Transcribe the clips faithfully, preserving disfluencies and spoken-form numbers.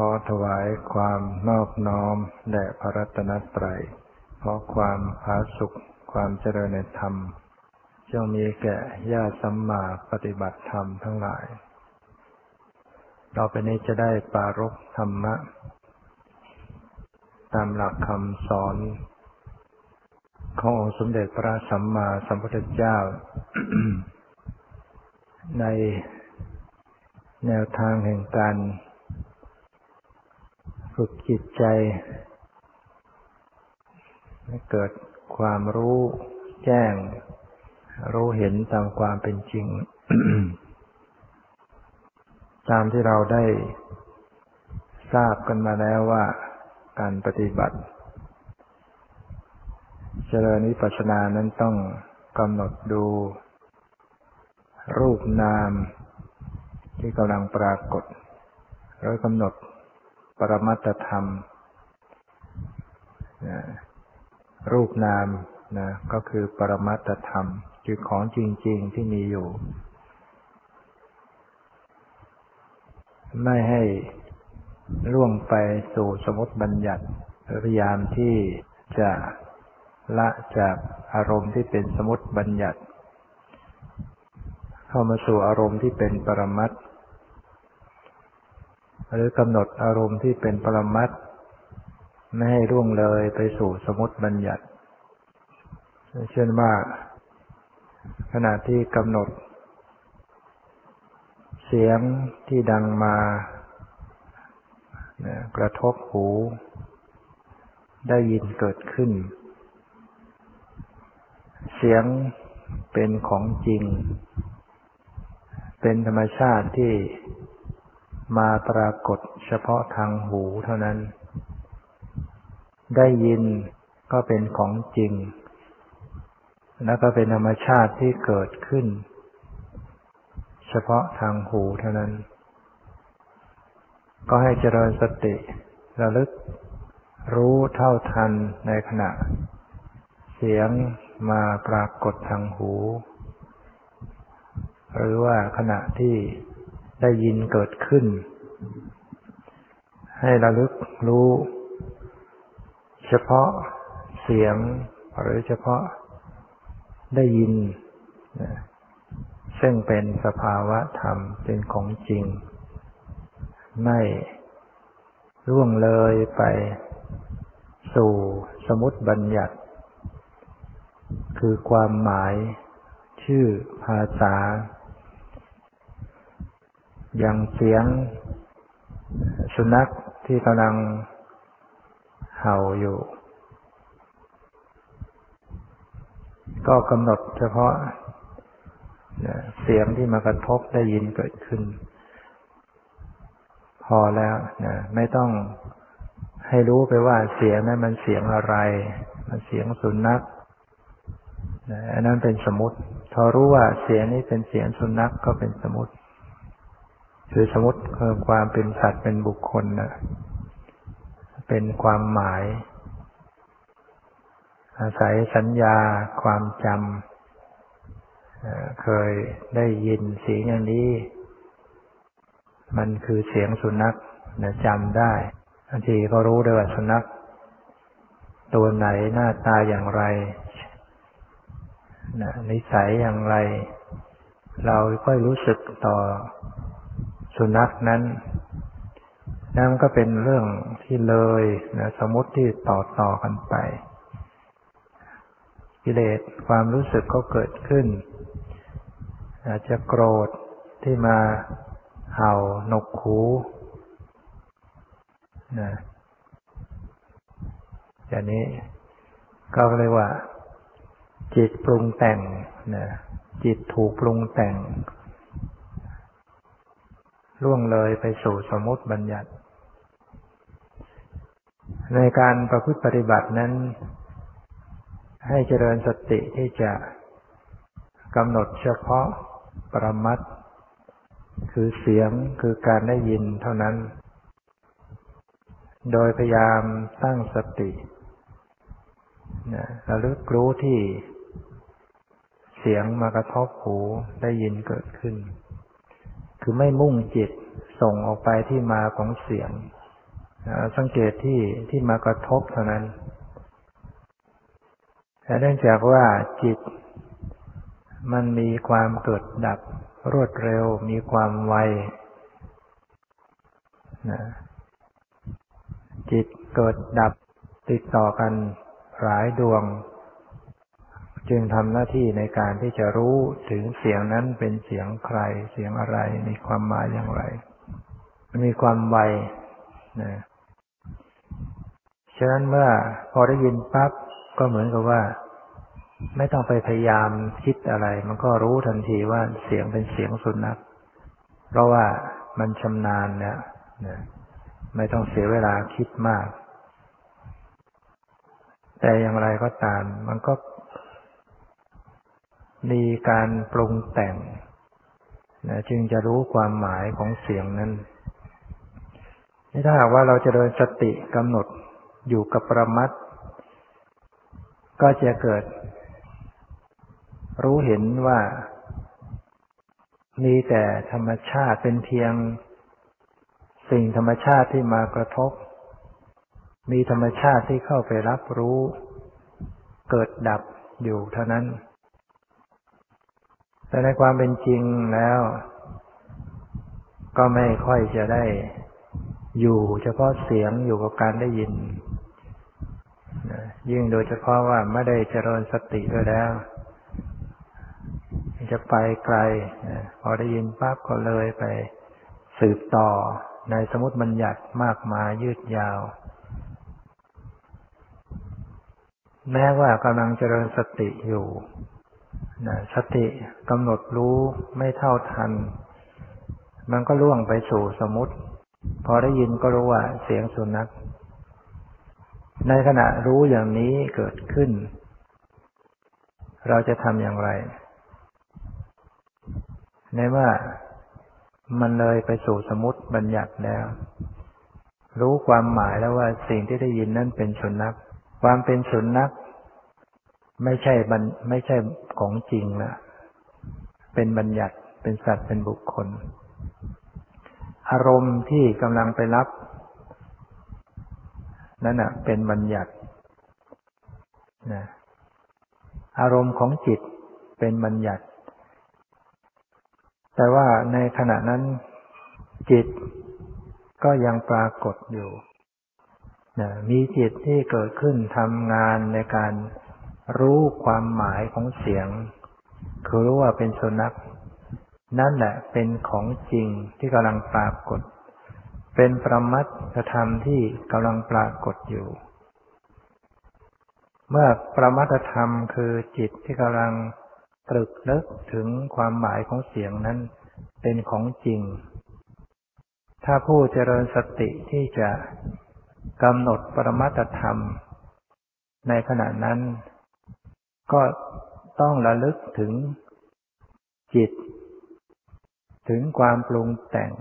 ขอถวายความนอบน้อมแด่พระรัตนตรัยขอความผาสุกความเจริญในธรรมจงมีแก่ญาติสัมมาปฏิบัติธรรมทั้งหลายต่อไปนี้จะได้ปรารภธรรมะตามหลักคำสอนขององค์สมเด็จพระสัมมาสัมพุทธเจ้า ในแนวทางแห่งการฝึกจิตใจให้เกิดความรู้แจ้งรู้เห็นตามความเป็นจริง ตามที่เราได้ทราบกันมาแล้วว่าการปฏิบัติเจริญวิปัสสนานั้นต้องกำหนดดูรูปนามที่กำลังปรากฏหรือกำหนดปรมัตถธรรมนะรูปนามนะก็คือปรมัตถธรรมคือของจริงๆที่มีอยู่ไม่ให้ล่วงไปสู่สมมติบัญญัติพยายามที่จะละจากอารมณ์ที่เป็นสมมติบัญญัติเข้ามาสู่อารมณ์ที่เป็นปรมัตถ์หรือกำหนดอารมณ์ที่เป็นปรมัตถ์ไม่ให้ล่วงเลยไปสู่สมมติบัญญัติเช่นว่าขณะที่กำหนดเสียงที่ดังมากระทบหูได้ยินเกิดขึ้นเสียงเป็นของจริงเป็นธรรมชาติที่มาปรากฏเฉพาะทางหูเท่านั้นได้ยินก็เป็นของจริงแล้วก็เป็นธรรมชาติที่เกิดขึ้นเฉพาะทางหูเท่านั้นก็ให้เจริญสติระลึกรู้เท่าทันในขณะเสียงมาปรากฏทางหูหรือว่าขณะที่ได้ยินเกิดขึ้นให้ระลึกรู้เฉพาะเสียงหรือเฉพาะได้ยินซึ่งเป็นสภาวะธรรมเป็นของจริงไม่ล่วงเลยไปสู่สมมติบัญญัติคือความหมายชื่อภาษาอย่างเสียงสุนัขที่กำลังเห่าอยู่ก็กำหนดเฉพาะเสียงที่มากระทบได้ยินเกิดขึ้นพอแล้วนะไม่ต้องให้รู้ไปว่าเสียงนั้นมันเสียงอะไรมันเสียงสุนัขนะอันนั้นเป็นสมมติถ้ารู้ว่าเสียงนี้เป็นเสียงสุนัขก็เป็นสมมติคือสมมติคือความเป็นสัตว์เป็นบุคคลนะเป็นความหมายอาศัยสัญญาความจำเคยได้ยินเสียงอย่างนี้มันคือเสียงสุนัขนะจำได้บางทีก็รู้ได้ว่าสุนัขตัวไหนหน้าตาอย่างไรนะนิสัยอย่างไรเราค่อยรู้สึกต่อสุนัขนั้นนั่นก็เป็นเรื่องที่เลยนะสมมติที่ต่อต่อกันไปกิเลสความรู้สึกก็เกิดขึ้นอาจจะโกรธที่มาเห่าหนกหูนะอย่างนี้ก็เรียกว่าจิตปรุงแต่งนะจิตถูกปรุงแต่งล่วงเลยไปสู่สมมติบัญญัติในการประพฤติปฏิบัตินั้นให้เจริญสติที่จะกำหนดเฉพาะปรมัตถ์คือเสียงคือการได้ยินเท่านั้นโดยพยายามตั้งสตินะระลึกรู้ที่เสียงมากระทบหูได้ยินเกิดขึ้นคือไม่มุ่งจิตส่งออกไปที่มาของเสียง สังเกตที่ที่มากระทบเท่านั้นแต่เนื่องจากว่าจิตมันมีความเกิดดับรวดเร็วมีความไวนะจิตเกิดดับติดต่อกันหลายดวงจึงทำหน้าที่ในการที่จะรู้ถึงเสียงนั้นเป็นเสียงใครเสียงอะไรมีความหมายอย่างไรมีความไวนะฉะนั้นเมื่อพอได้ยินปั๊บก็เหมือนกับว่าไม่ต้องไปพยายามคิดอะไรมันก็รู้ทันทีว่าเสียงเป็นเสียงสุนัขเพราะว่ามันชำนาญแล้วนะไม่ต้องเสียเวลาคิดมากแต่อย่างไรก็ตามมันก็มีการปรุงแต่งนะจึงจะรู้ความหมายของเสียงนั้นถ้าหากว่าเราจะเจริญสติกำหนดอยู่กับประมัดก็จะเกิดรู้เห็นว่ามีแต่ธรรมชาติเป็นเพียงสิ่งธรรมชาติที่มากระทบมีธรรมชาติที่เข้าไปรับรู้เกิดดับอยู่เท่านั้นแต่ในความเป็นจริงแล้วก็ไม่ค่อยจะได้อยู่เฉพาะเสียงอยู่กับการได้ยินยิ่งโดยเฉพาะว่าไม่ได้เจริญสติด้วยแล้วจะไปไกลพอได้ยินปั๊บก็เลยไปสืบต่อในสมมุติบัญญัติมากมายยืดยาวแม้ว่ากำลังเจริญสติอยู่สติกำหนดรู้ไม่เท่าทันมันก็ล่วงไปสู่สมมุติพอได้ยินก็รู้ว่าเสียงสุนัขในขณะรู้อย่างนี้เกิดขึ้นเราจะทำอย่างไรในเมื่อมันเลยไปสู่สมมุติบัญญัติแล้วรู้ความหมายแล้วว่าสิ่งที่ได้ยินนั้นเป็นสุนัขความเป็นสุนัขไม่ใช่บัญไม่ใช่ของจริงนะเป็นบัญญัติเป็นสัตว์เป็นบุคคลอารมณ์ที่กำลังไปรับนั่นน่ะเป็นบัญญัตินะอารมณ์ของจิตเป็นบัญญัติแต่ว่าในขณะนั้นจิตก็ยังปรากฏอยู่นะมีจิตที่เกิดขึ้นทำงานในการรู้ความหมายของเสียงคือรู้ว่าเป็นสุนัขนั่นแหละเป็นของจริงที่กำลังปรากฏเป็นประมัตถธรรมที่กำลังปรากฏอยู่เมื่อประมัตถธรรมคือจิตที่กำลังตรึกนึกถึงความหมายของเสียงนั้นเป็นของจริงถ้าผู้เจริญสติที่จะกำหนดประมัตถธรรมในขณะนั้นก็ต้องระลึกถึงจิตถึงความปรุงแต่ง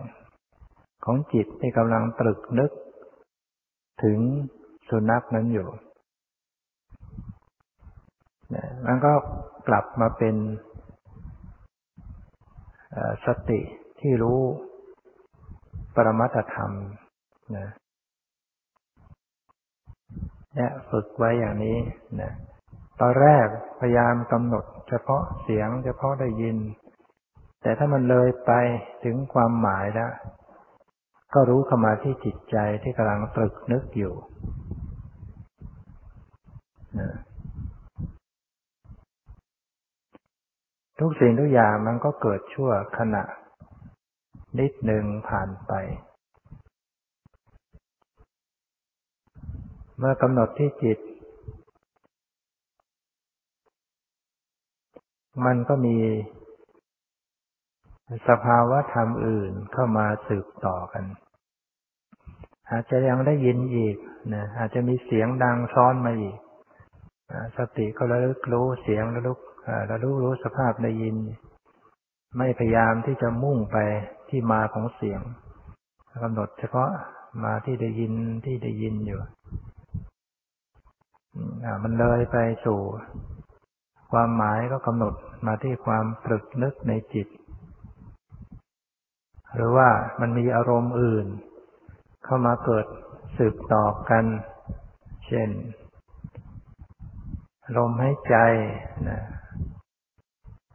ของจิตที่กำลังตรึกนึกถึงสุนัขนั้นอยู่มันก็กลับมาเป็นสติที่รู้ปรมัตถธรรมนะเนี่ยฝึกไว้อย่างนี้นะตอนแรกพยายามกำหนดเฉพาะเสียงเฉพาะได้ยินแต่ถ้ามันเลยไปถึงความหมายแล้วก็รู้เข้ามาที่จิตใจที่กำลังตรึกนึกอยู่นะทุกสิ่งทุกอย่างมันก็เกิดชั่วขณะนิดหนึ่งผ่านไปเมื่อกำหนดที่จิตมันก็มีสภาวะธรรมอื่นเข้ามาสืบต่อกันอาจจะยังได้ยินอีกนะอาจจะมีเสียงดังซ้อนมาอีกสติก็ระลึกรู้เสียงระลึกระลึกรู้สภาพได้ยินไม่พยายามที่จะมุ่งไปที่มาของเสียงกำหนดเฉพาะมาที่ได้ยินที่ได้ยินอยู่มันเลยไปสู่ความหมายก็กำหนดมาที่ความตรึกนึกในจิตหรือว่ามันมีอารมณ์อื่นเข้ามาเกิด สืบต่อกันเช่นลมหายใจนะ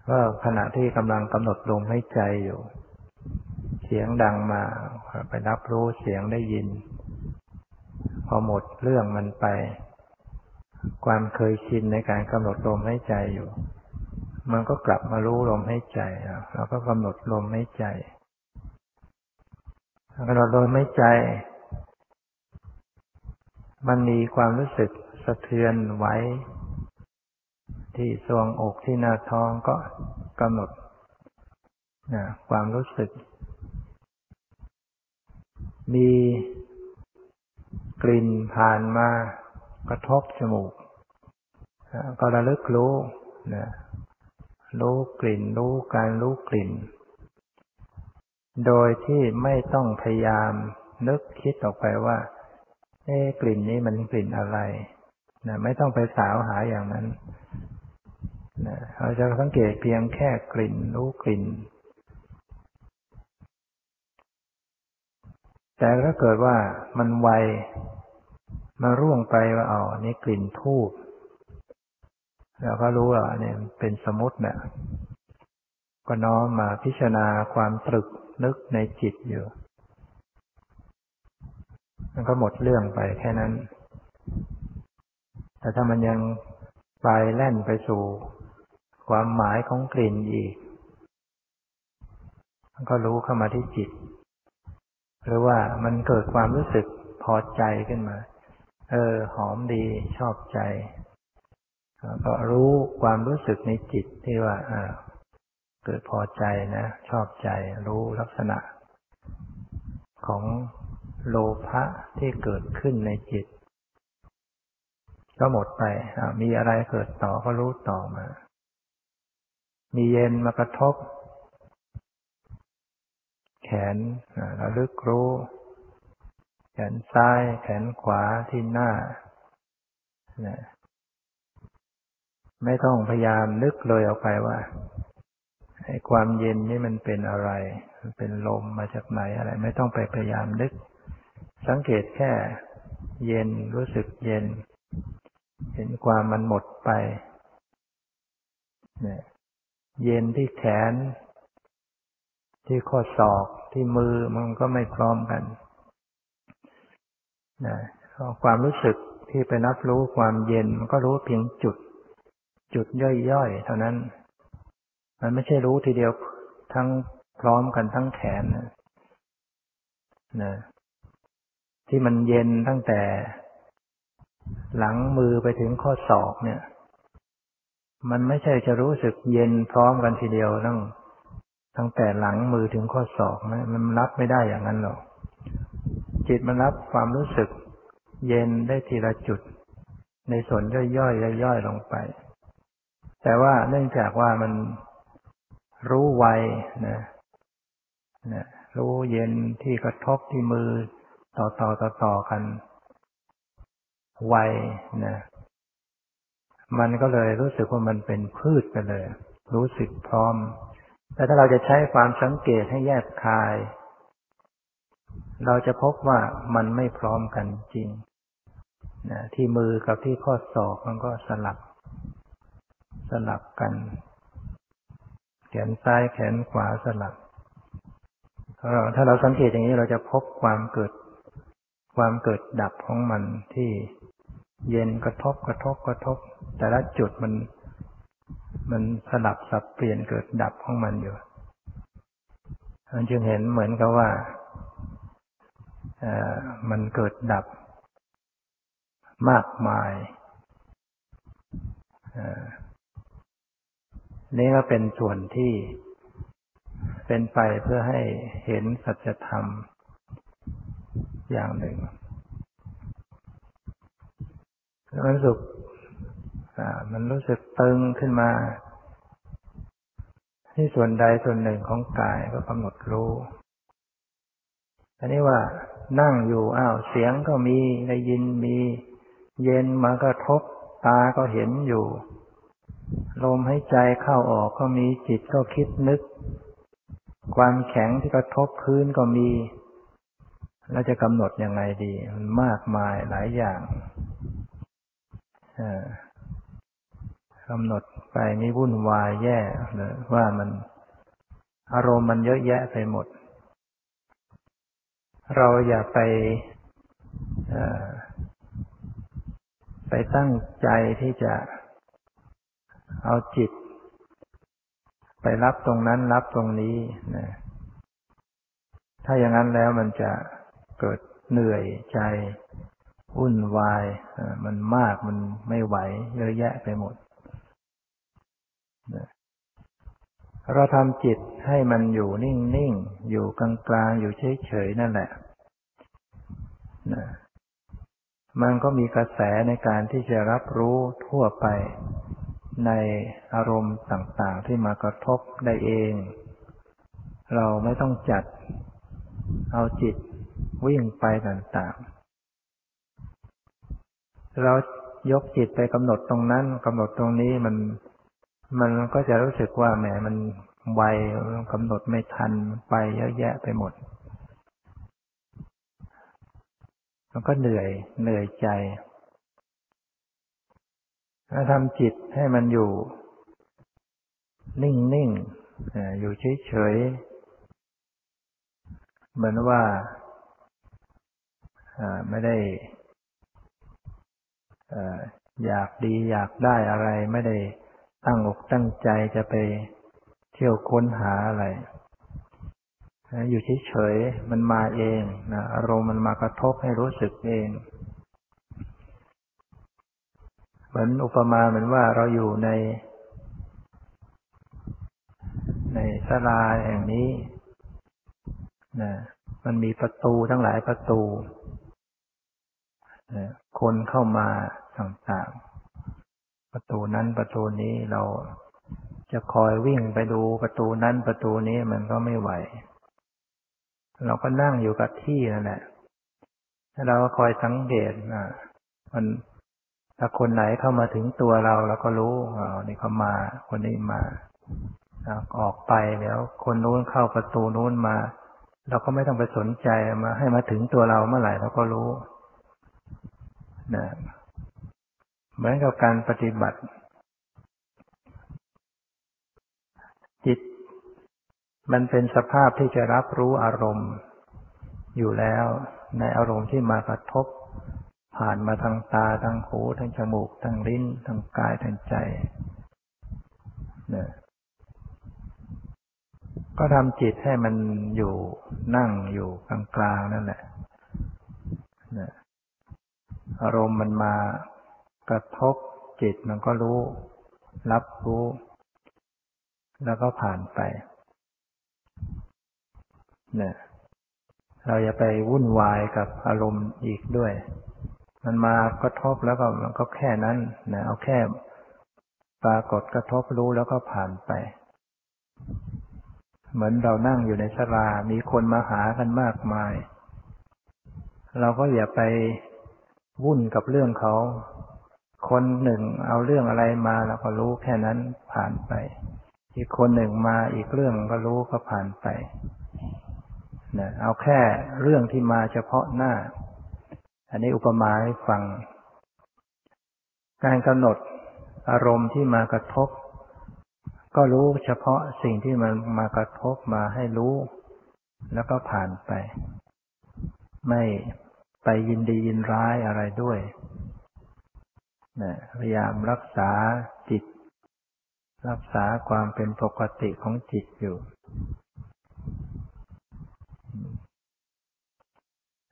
ก็ขณะที่กำลังกำหนดลมหายใจอยู่เสียงดังมาไปรับรู้เสียงได้ยินพอหมดเรื่องมันไปความเคยชินในการกำหนดลมหายใจอยู่มันก็กลับมารู้ลมหายใจแล้วก็กำหนดลมหายใจกำหนดลมหายใจมันมีความรู้สึกสะเทือนไหวที่ทรวงอกที่หน้าท้องก็กำหนดนะความรู้สึกมีกลิ่นผ่านมากระทบจมูกนะก็ระลึกรู้นะรู้กลิ่นรู้การรู้กลิ่นโดยที่ไม่ต้องพยายามนึกคิดออกไปว่าเอ๊ะกลิ่นนี้มันกลิ่นอะไรนะไม่ต้องไปสาวหาอย่างนั้นนะเราจะสังเกตเพียงแค่กลิ่นรู้กลิ่นแต่ถ้าเกิดว่ามันไวมาร่วงไปว่าอ๋อนี่กลิ่นธูปเราก็รู้ว่าเนี่ยเป็นสมมุติเนี่ยก็น้อมมาพิจารณาความตรึกนึกในจิตอยู่มันก็หมดเรื่องไปแค่นั้นแต่ถ้ามันยังไปแล่นไปสู่ความหมายของกลิ่นอีกมันก็รู้เข้ามาที่จิตหรือว่ามันเกิดความรู้สึกพอใจขึ้นมาเออหอมดีชอบใจก็รู้ความรู้สึกในจิตที่ว่าเกิดพอใจนะชอบใจรู้ลักษณะของโลภะที่เกิดขึ้นในจิตก็หมดไปมีอะไรเกิดต่อก็รู้ต่อมามีเย็นมากระทบแขนระลึกรู้แขนซ้ายแขนขวาที่หน้าไม่ต้องพยายามนึกเลยออกไปว่าไอ้ความเย็นนี่มันเป็นอะไรมันเป็นลมมาจากไหนอะไรไม่ต้องไปพยายามนึกสังเกตแค่เย็นรู้สึกเย็นเห็นความมันหมดไปเนี่ยเย็นที่แขนที่ข้อศอกที่มือมันก็ไม่พร้อมกันนะความรู้สึกที่ไปรับรู้ความเย็นมันก็รู้เพียงจุดจุดย่อยๆเท่านั้นมันไม่ใช่รู้ทีเดียวทั้งพร้อมกันทั้งแขนนะนะที่มันเย็นตั้งแต่หลังมือไปถึงข้อศอกเนี่ยมันไม่ใช่จะรู้สึกเย็นพร้อมกันทีเดียวตั้งตั้งแต่หลังมือถึงข้อศอกนะมันรับไม่ได้อย่างนั้นหรอกจิตมันรับความรู้สึกเย็นได้ทีละจุดในส่วนย่อยๆย่อยๆลงไปแต่ว่าเนื่องจากว่ามันรู้ไวนะนะรู้เย็นที่กระทบที่มือต่อต่อต่อต่อกันไวนะมันก็เลยรู้สึกว่ามันเป็นพืชไปเลยรู้สึกพร้อมแต่ถ้าเราจะใช้ความสังเกตให้แยกคายเราจะพบว่ามันไม่พร้อมกันจริงนะที่มือกับที่ข้อศอกมันก็สลับสลับกันแขนซ้ายแขนขวาสลับถ้าเราสังเกตอย่างนี้เราจะพบความเกิดความเกิดดับของมันที่เย็นกระทบกระทบกระทบแต่ละจุดมันมันสลับสับเปลี่ยนเกิดดับของมันอยู่มันจึงเห็นเหมือนกับว่าเอ่อมันเกิดดับมากมายนี่ก็เป็นส่วนที่เป็นไปเพื่อให้เห็นสัจธรรมอย่างหนึ่งมันรู้สึกมันรู้สึกตึงขึ้นมาที่ส่วนใดส่วนหนึ่งของกายก็กำหนดรู้อันนี้ว่านั่งอยู่อ้าวเสียงก็มีได้ยินมีเย็นมากระทบตาก็เห็นอยู่ลมหายใจเข้าออกก็มีจิตก็คิดนึกความแข็งที่กระทบพื้นก็มี แล้วจะกำหนดยังไงดีมันมากมายหลายอย่างกำหนดไปนี่วุ่นวายแย่เลยว่ามันอารมณ์มันเยอะแยะไปหมดเราอย่าไปไปตั้งใจที่จะเอาจิตไปรับตรงนั้นรับตรงนี้นะถ้าอย่างนั้นแล้วมันจะเกิดเหนื่อยใจวุ่นวายมันมากมันไม่ไหวเยอะแยะไปหมดนะเราทำจิตให้มันอยู่นิ่งๆอยู่กลางๆอยู่เฉยๆนั่นแหละนะมันก็มีกระแสในการที่จะรับรู้ทั่วไปในอารมณ์ต่างๆที่มากระทบได้เองเราไม่ต้องจัดเอาจิตวิ่งไปต่างๆเรายกจิตไปกำหนดตรงนั้นกำหนดตรงนี้มันมันก็จะรู้สึกว่าแหมมันไวกำหนดไม่ทันไปเยอะแยะไปหมดมันก็เหนื่อยเหนื่อยใจถ้าทำจิตให้มันอยู่นิ่งๆอยู่เฉยๆเหมือนว่าไม่ได้อยากดีอยากได้อะไรไม่ได้ตั้งอกตั้งใจจะไปเที่ยวค้นหาอะไรอยู่เฉยๆมันมาเองนะอารมณ์มันมากระทบให้รู้สึกเองเหมือนอุปมาเหมือนว่าเราอยู่ในในศาลาแห่งนี้นะมันมีประตูทั้งหลายประตูนะคนเข้ามาต่างๆประตูนั้นประตูนี้เราจะคอยวิ่งไปดูประตูนั้นประตูนี้มันก็ไม่ไหวเราก็นั่งอยู่กับที่นั่นแหละแล้วเราก็คอยสังเกตนะมันถ้าคนไหนเข้ามาถึงตัวเราเราก็รู้อ๋อนี่เขามาคนนี้มาออกไปแล้วคนนู้นเข้าประตูนู้นมาเราก็ไม่ต้องไปสนใจมาให้มาถึงตัวเราเมื่อไหร่เราก็รู้นะเหมือนกับการปฏิบัติจิตมันเป็นสภาพที่จะรับรู้อารมณ์อยู่แล้วในอารมณ์ที่มากระทบผ่านมาทางตาทางหูทางจมูกทางลิ้นทางกายทางใจนะก็ทำจิตให้มันอยู่นั่งอยู่กลางๆนั่นแหละนะอารมณ์มันมากระทบจิตมันก็รู้รับรู้แล้วก็ผ่านไปนะเราอย่าไปวุ่นวายกับอารมณ์อีกด้วยมันมากระทบแล้วก็มันก็แค่นั้นนะเอาแค่ปรากฏกระทบรู้แล้วก็ผ่านไปเหมือนเรานั่งอยู่ในศาลามีคนมาหากันมากมายเราก็อย่าไปวุ่นกับเรื่องเขาคนหนึ่งเอาเรื่องอะไรมาเราก็รู้แค่นั้นผ่านไปอีกคนหนึ่งมาอีกเรื่องก็รู้ก็ผ่านไปนะเอาแค่เรื่องที่มาเฉพาะหน้าอันนี้อุปมาให้ฟังการกำหนดอารมณ์ที่มากระทบก็รู้เฉพาะสิ่งที่มันมากระทบมาให้รู้แล้วก็ผ่านไปไม่ไปยินดียินร้ายอะไรด้วยนะพยายามรักษาจิตรักษาความเป็นปกติของจิตอยู่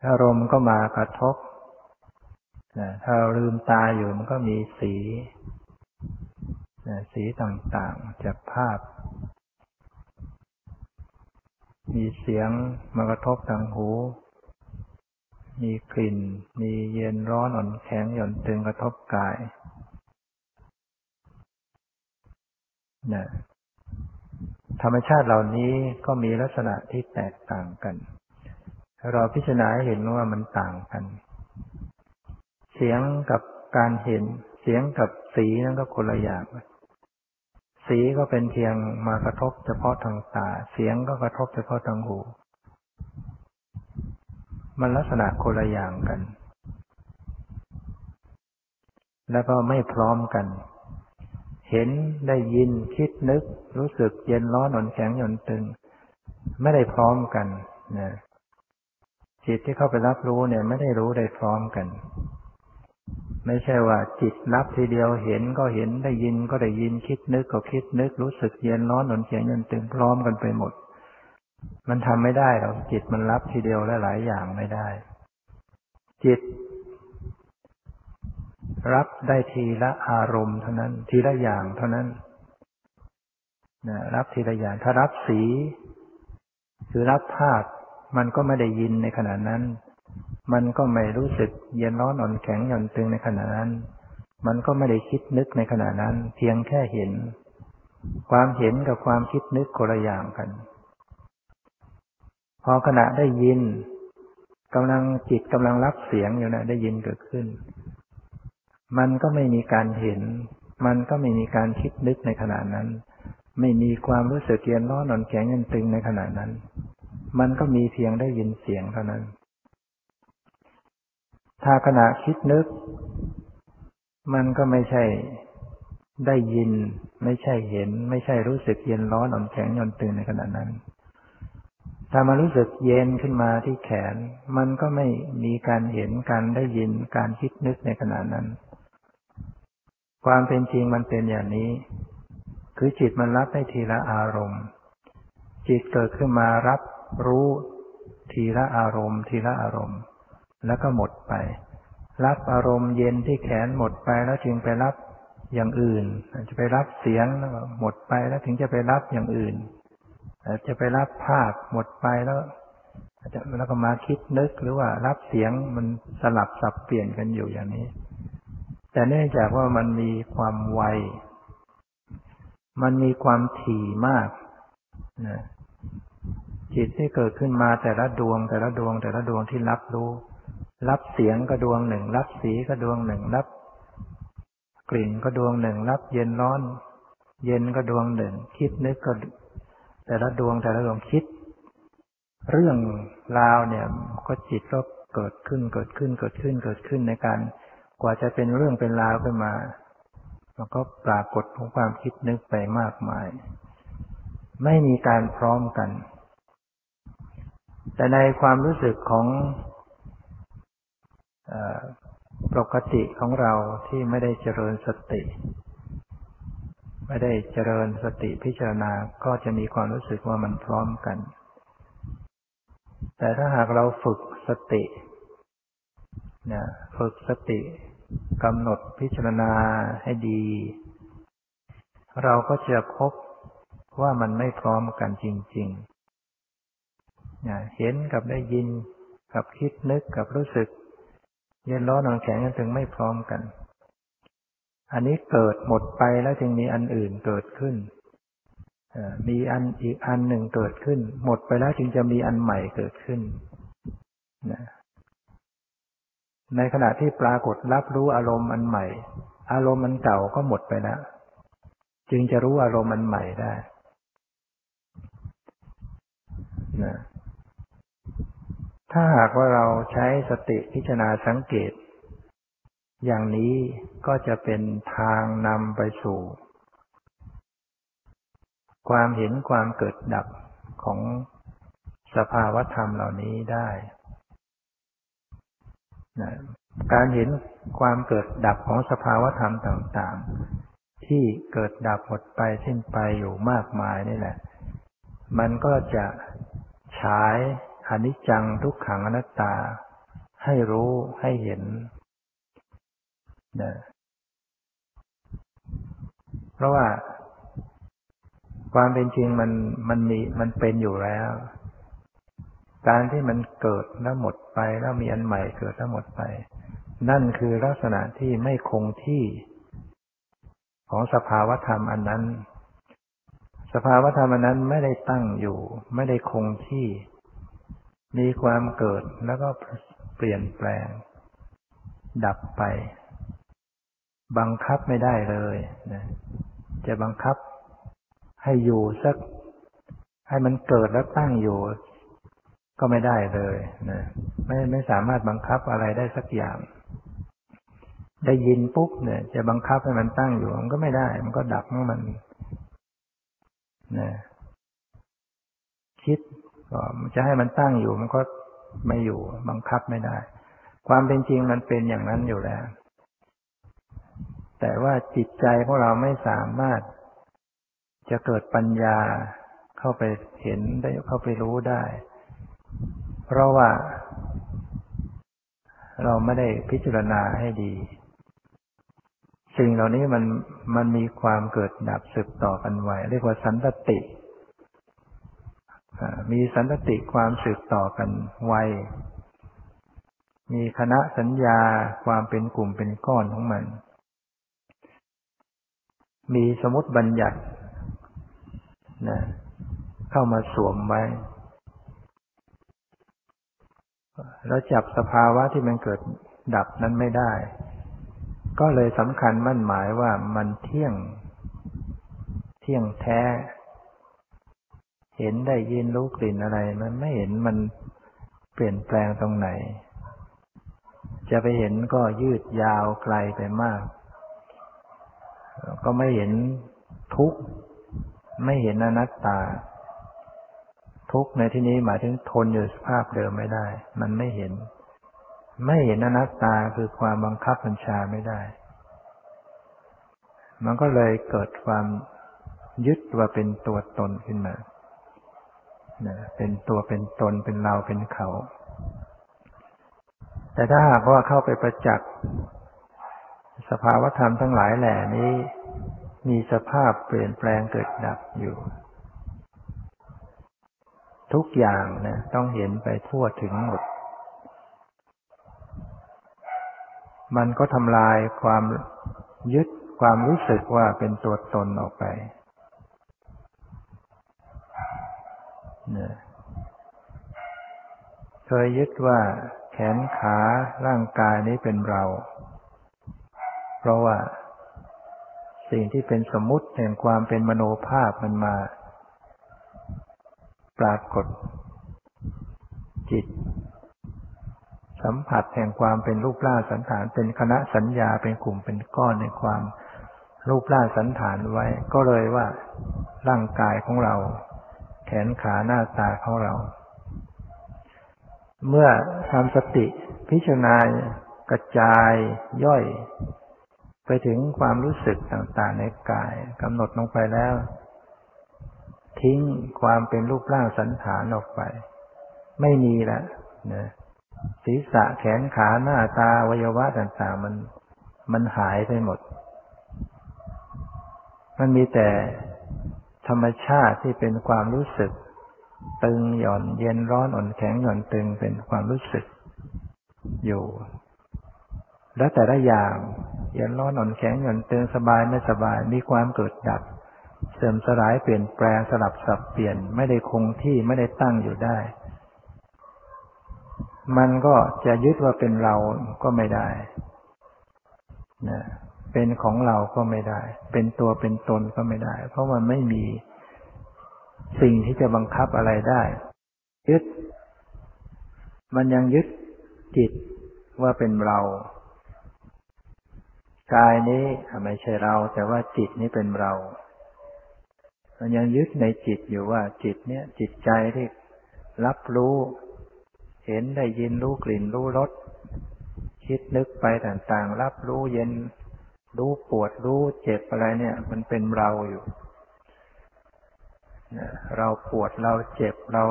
อารมณ์ก็มากระทบนะถ้าเราลืมตาอยู่มันก็มีสีนะสีต่างๆจากภาพมีเสียงมากระทบทางหูมีกลิ่นมีเย็นร้อนอ่อนแข็งหย่อนตึงกระทบกายนะธรรมชาติเหล่านี้ก็มีลักษณะที่แตกต่างกันเราพิจารณาเห็นว่ามันต่างกันเสียงกับการเห็นเสียงกับสีนั่นก็คนละอย่างสีก็เป็นเพียงมากระทบเฉพาะทางตาเสียงก็กระทบเฉพาะทางหู มันลักษณะคนละอย่างกันแล้วก็ไม่พร้อมกันเห็นได้ยินคิดนึกรู้สึกเย็นร้อนอ่อนแข็งหย่อนตึงไม่ได้พร้อมกันนะจิตที่เข้าไปรับรู้เนี่ยไม่ได้รู้ได้พร้อมกันไม่ใช่ว่าจิตรับทีเดียวเห็นก็เห็นได้ยินก็ได้ยินคิดนึกก็คิดนึกรู้สึกเย็นร้อนอ่อนแข็งหย่อนตึงพร้อมกันไปหมดมันทำไม่ได้หรอกจิตมันรับทีเดียวหลายๆอย่างไม่ได้จิตรับได้ทีละอารมณ์เท่านั้นทีละอย่างเท่านั้นนะรับทีละอย่างถ้ารับสีคือรับธาตุมันก็ไม่ได้ยินในขณะนั้นมันก็ไม่รู้สึกเย็นร้อนอ่อนแข็งหย่อนตึงในขณะนั้นมันก็ไม่ได้คิดนึกในขณะนั้นเพียงแค่เห็นความเห็นกับความคิดนึกคนละอย่างกันพอขณะได้ยินกำลังจิตกำลังรับเสียงอยู่นะได้ยินเกิดขึ้นมันก็ไม่มีการเห็นมันก็ไม่มีการคิดนึกในขณะนั้นไม่มีความรู้สึกเย็นร้อนอ่อนแข็งหย่อนตึงในขณะนั้นมันก็มีเพียงได้ยินเสียงเท่านั้นถ้าขณะคิดนึกมันก็ไม่ใช่ได้ยินไม่ใช่เห็นไม่ใช่รู้สึกเย็นร้อนอ่อนแข็งหย่อนตึงในขณะนั้นถ้ามันรู้สึกเย็นขึ้นมาที่แขนมันก็ไม่มีการเห็นการได้ยินการคิดนึกในขณะนั้นความเป็นจริงมันเป็นอย่างนี้คือจิตมันรับได้ทีละอารมณ์จิตเกิดขึ้นมารับรู้ทีละอารมณ์ทีละอารมณ์แล้วก็หมดไปรับอารมณ์เย็นที่แขนหมดไปแล้วจึงไปรับอย่างอื่นจะไปรับเสียงหมดไปแล้วถึงจะไปรับอย่างอื่นจะไปรับภาพหมดไปแล้วแล้วก็มาคิดนึกหรือว่ารับเสียงมันสลับสับเปลี่ยนกันอยู่อย่างนี้แต่เนื่องจากว่ามันมีความไวมันมีความถี่มากนะจิตที่เกิดขึ้นมาแต่ละดวงแต่ละดวงแต่ละดวงที่รับรู้รับเสียงก็ดวงหนึ่งรับสีก็ดวงหนึ่งรับกลิ่นก็ดวงหนึ่งรับเย็นร้อนเย็นก็ดวงหนึ่งคิดนึกก็แต่ละดวงแต่ละดวงคิดเรื่องราวเนี่ยก็จิตก็เกิดขึ้นเกิดขึ้นเกิดขึ้นเกิดขึ้นในการกว่าจะเป็นเรื่องเป็นราวขึ้นมามันก็ปรากฏของความคิดนึกไปมากมายไม่มีการพร้อมกันแต่ในความรู้สึกของเอ่อปกติของเราที่ไม่ได้เจริญสติไม่ได้เจริญสติพิจารณาก็จะมีความรู้สึกว่ามันพร้อมกันแต่ถ้าหากเราฝึกสตินะฝึกสติกำหนดพิจารณาให้ดีเราก็จะพบว่ามันไม่พร้อมกันจริงๆนะเห็นกับได้ยินกับคิดนึกกับรู้สึกเย็นร้อนอ่อนแข็งกันถึงไม่พร้อมกันอันนี้เกิดหมดไปแล้วจึงมีอันอื่นเกิดขึ้นมีอันอีกอันหนึ่งเกิดขึ้นหมดไปแล้วจึงจะมีอันใหม่เกิดขึ้นนะในขณะที่ปรากฏรับรู้อารมณ์อันใหม่อารมณ์อันเก่าก็หมดไปแล้วจึงจะรู้อารมณ์อันใหม่ได้นะถ้าหากว่าเราใช้สติพิจารณาสังเกตอย่างนี้ก็จะเป็นทางนำไปสู่ความเห็นความเกิดดับของสภาวธรรมเหล่านี้ได้นะการเห็นความเกิดดับของสภาวธรรมต่างๆที่เกิดดับหมดไปสิ้นไปอยู่มากมายนี่แหละมันก็จะฉายอนิจจังทุกขังอนัตตาให้รู้ให้เห็นนะเพราะว่าความเป็นจริงมันมันมีมันเป็นอยู่แล้วการที่มันเกิดแล้วหมดไปแล้วมีอันใหม่เกิดแล้วหมดไปนั่นคือลักษณะที่ไม่คงที่ของสภาวธรรมอันนั้นสภาวธรรมอันนั้นไม่ได้ตั้งอยู่ไม่ได้คงที่มีความเกิดแล้วก็เปลี่ยนแปลงดับไปบังคับไม่ได้เลยนะจะบังคับให้อยู่สักให้มันเกิดแล้วตั้งอยู่ ก็ไม่ได้เลยนะไม่ไม่สามารถบังคับอะไรได้สักอย่างได้ยินปุ๊บเนี่ยจะบังคับให้มันตั้งอยู่มันก็ไม่ได้มันก็ดับของมันนะคิดก็จะให้มันตั้งอยู่มันก็ไม่อยู่บังคับไม่ได้ความเป็นจริงมันเป็นอย่างนั้นอยู่แล้วแต่ว่าจิตใจของเราไม่สามารถจะเกิดปัญญาเข้าไปเห็นได้เข้าไปรู้ได้เพราะว่าเราไม่ได้พิจารณาให้ดีสิ่งเหล่านี้มันมันมีความเกิดดับสืบต่อกันไว้เรียกว่าสันตติมีสันตติความสืบต่อกันไว้มีคณะสัญญาความเป็นกลุ่มเป็นก้อนของมันมีสมมุติบัญญัตินะเข้ามาสวมไว้แล้วจับสภาวะที่มันเกิดดับนั้นไม่ได้ก็เลยสำคัญมั่นหมายว่ามันเที่ยงเที่ยงแท้เห็นได้ยินรู้กลิ่นอะไรมันไม่เห็นมันเปลี่ยนแปลงตรงไหนจะไปเห็นก็ยืดยาวไกลไปมากก็ไม่เห็นทุกข์ไม่เห็นอนัตตาทุกข์ในที่นี้หมายถึงทนอยู่สภาพเดิมไม่ได้มันไม่เห็นไม่เห็นอนัตตาคือความบังคับบัญชาไม่ได้มันก็เลยเกิดความยึดว่าเป็นตัวตนขึ้นมาเป็นตัวเป็นตนเป็นเราเป็นเขาแต่ถ้าหากว่าเข้าไปประจักษ์สภาวธรรมทั้งหลายแหล่นี้มีสภาพเปลี่ยนแปลงเกิดดับอยู่ทุกอย่างนะต้องเห็นไปทั่วถึงหมดมันก็ทำลายความยึดความรู้สึกว่าเป็นตัวตนออกไปนะเคยยึดว่าแขนขาร่างกายนี้เป็นเราเพราะว่าสิ่งที่เป็นสมมุติแห่งความเป็นมโนภาพมันมาปรากฏจิตสัมผัสแห่งความเป็นรูปร่างสันฐานเป็นคณะสัญญาเป็นกลุ่มเป็นก้อนในความรูปร่างสันฐานไว้ก็เลยว่าร่างกายของเราแขนขาหน้าตาของเราเมื่อทำสติพิจารณากระจายย่อยไปถึงความรู้สึกต่างๆในกายกำหนดลงไปแล้วทิ้งความเป็นรูปร่างสันฐานออกไปไม่มีแล้วนะศีรษะแขนขาหน้าตาอวัยวะต่างๆมันมันหายไปหมดมันมีแต่ธรรมชาติที่เป็นความรู้สึกตึงหย่อนเย็นร้อนอ่อนแข็งหย่อนตึงเป็นความรู้สึกอยู่และแต่ละอย่างเย็นร้อนอ่อนแข็งหย่อนตึงสบายไม่สบายมีความเกิดดับเสื่อมสลายเปลี่ยนแปลงสลับสับเปลี่ยนไม่ได้คงที่ไม่ได้ตั้งอยู่ได้มันก็จะยึดว่าเป็นเราก็ไม่ได้นะเป็นของเราก็ไม่ได้เป็นตัวเป็นตนก็ไม่ได้เพราะมันไม่มีสิ่งที่จะบังคับอะไรได้ยึดมันยังยึดจิตว่าเป็นเรากายนี้ไม่ใช่เราแต่ว่าจิตนี้เป็นเรามันยังยึดในจิตอยู่ว่าจิตเนี้ยจิตใจที่รับรู้เห็นได้ยินรู้กลิ่นรู้รสคิดนึกไปต่างๆรับรู้เย็นรู้ปวดรู้เจ็บอะไรเนี่ยมันเป็นเราอยู่เราปวดเราเจ็บเรา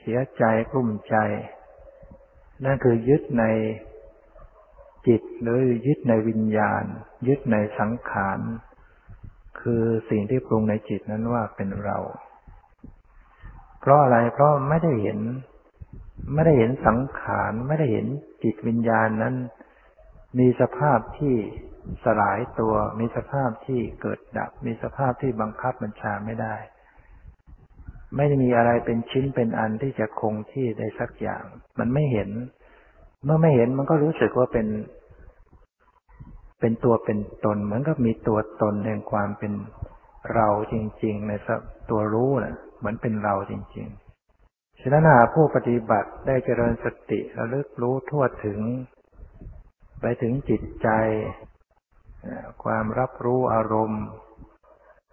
เสียใจกลุ้มใจนั่นคือยึดในจิตหรือยึดในวิญญาณยึดในสังขารคือสิ่งที่ปรุงในจิตนั้นว่าเป็นเราเพราะอะไรเพราะไม่ได้เห็นไม่ได้เห็นสังขารไม่ได้เห็นจิตวิญญาณนั้นมีสภาพที่สลายตัวมีสภาพที่เกิดดับมีสภาพที่บังคับบัญชาไม่ได้ไม่ได้มีอะไรเป็นชิ้นเป็นอันที่จะคงที่ได้สักอย่างมันไม่เห็นเมื่อไม่เห็นมันก็รู้สึกว่าเป็นเป็นตัวเป็นตนเหมือนกับมีตัวตนแห่งความเป็นเราจริงๆในตัวรู้นะเหมือนเป็นเราจริง ฉะนั้นหากผู้ปฏิบัติได้เจริญสติระลึกรู้ทั่วถึงไปถึงจิตใจความรับรู้อารมณ์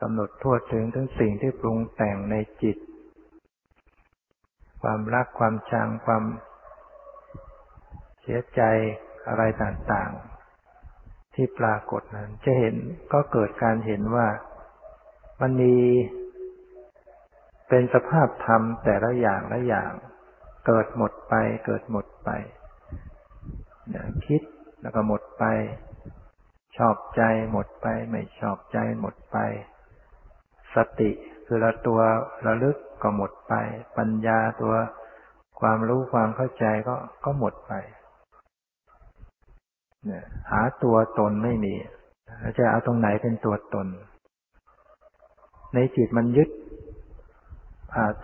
กำหนดทั่วถึงทั้งสิ่งที่ปรุงแต่งในจิตความรักความชังความเสียใจอะไรต่างๆที่ปรากฏนั้นจะเห็นก็เกิดการเห็นว่ามันมีเป็นสภาพธรรมแต่ละอย่างละอย่างเกิดหมดไปเกิดหมดไปคิดแล้วก็หมดไปชอบใจหมดไปไม่ชอบใจหมดไปสติคือละตัวระลึกก็หมดไปปัญญาตัวความรู้ความเข้าใจก็ก็หมดไปหาตัวตนไม่มีจะเอาตรงไหนเป็นตัวตนในจิตมันยึด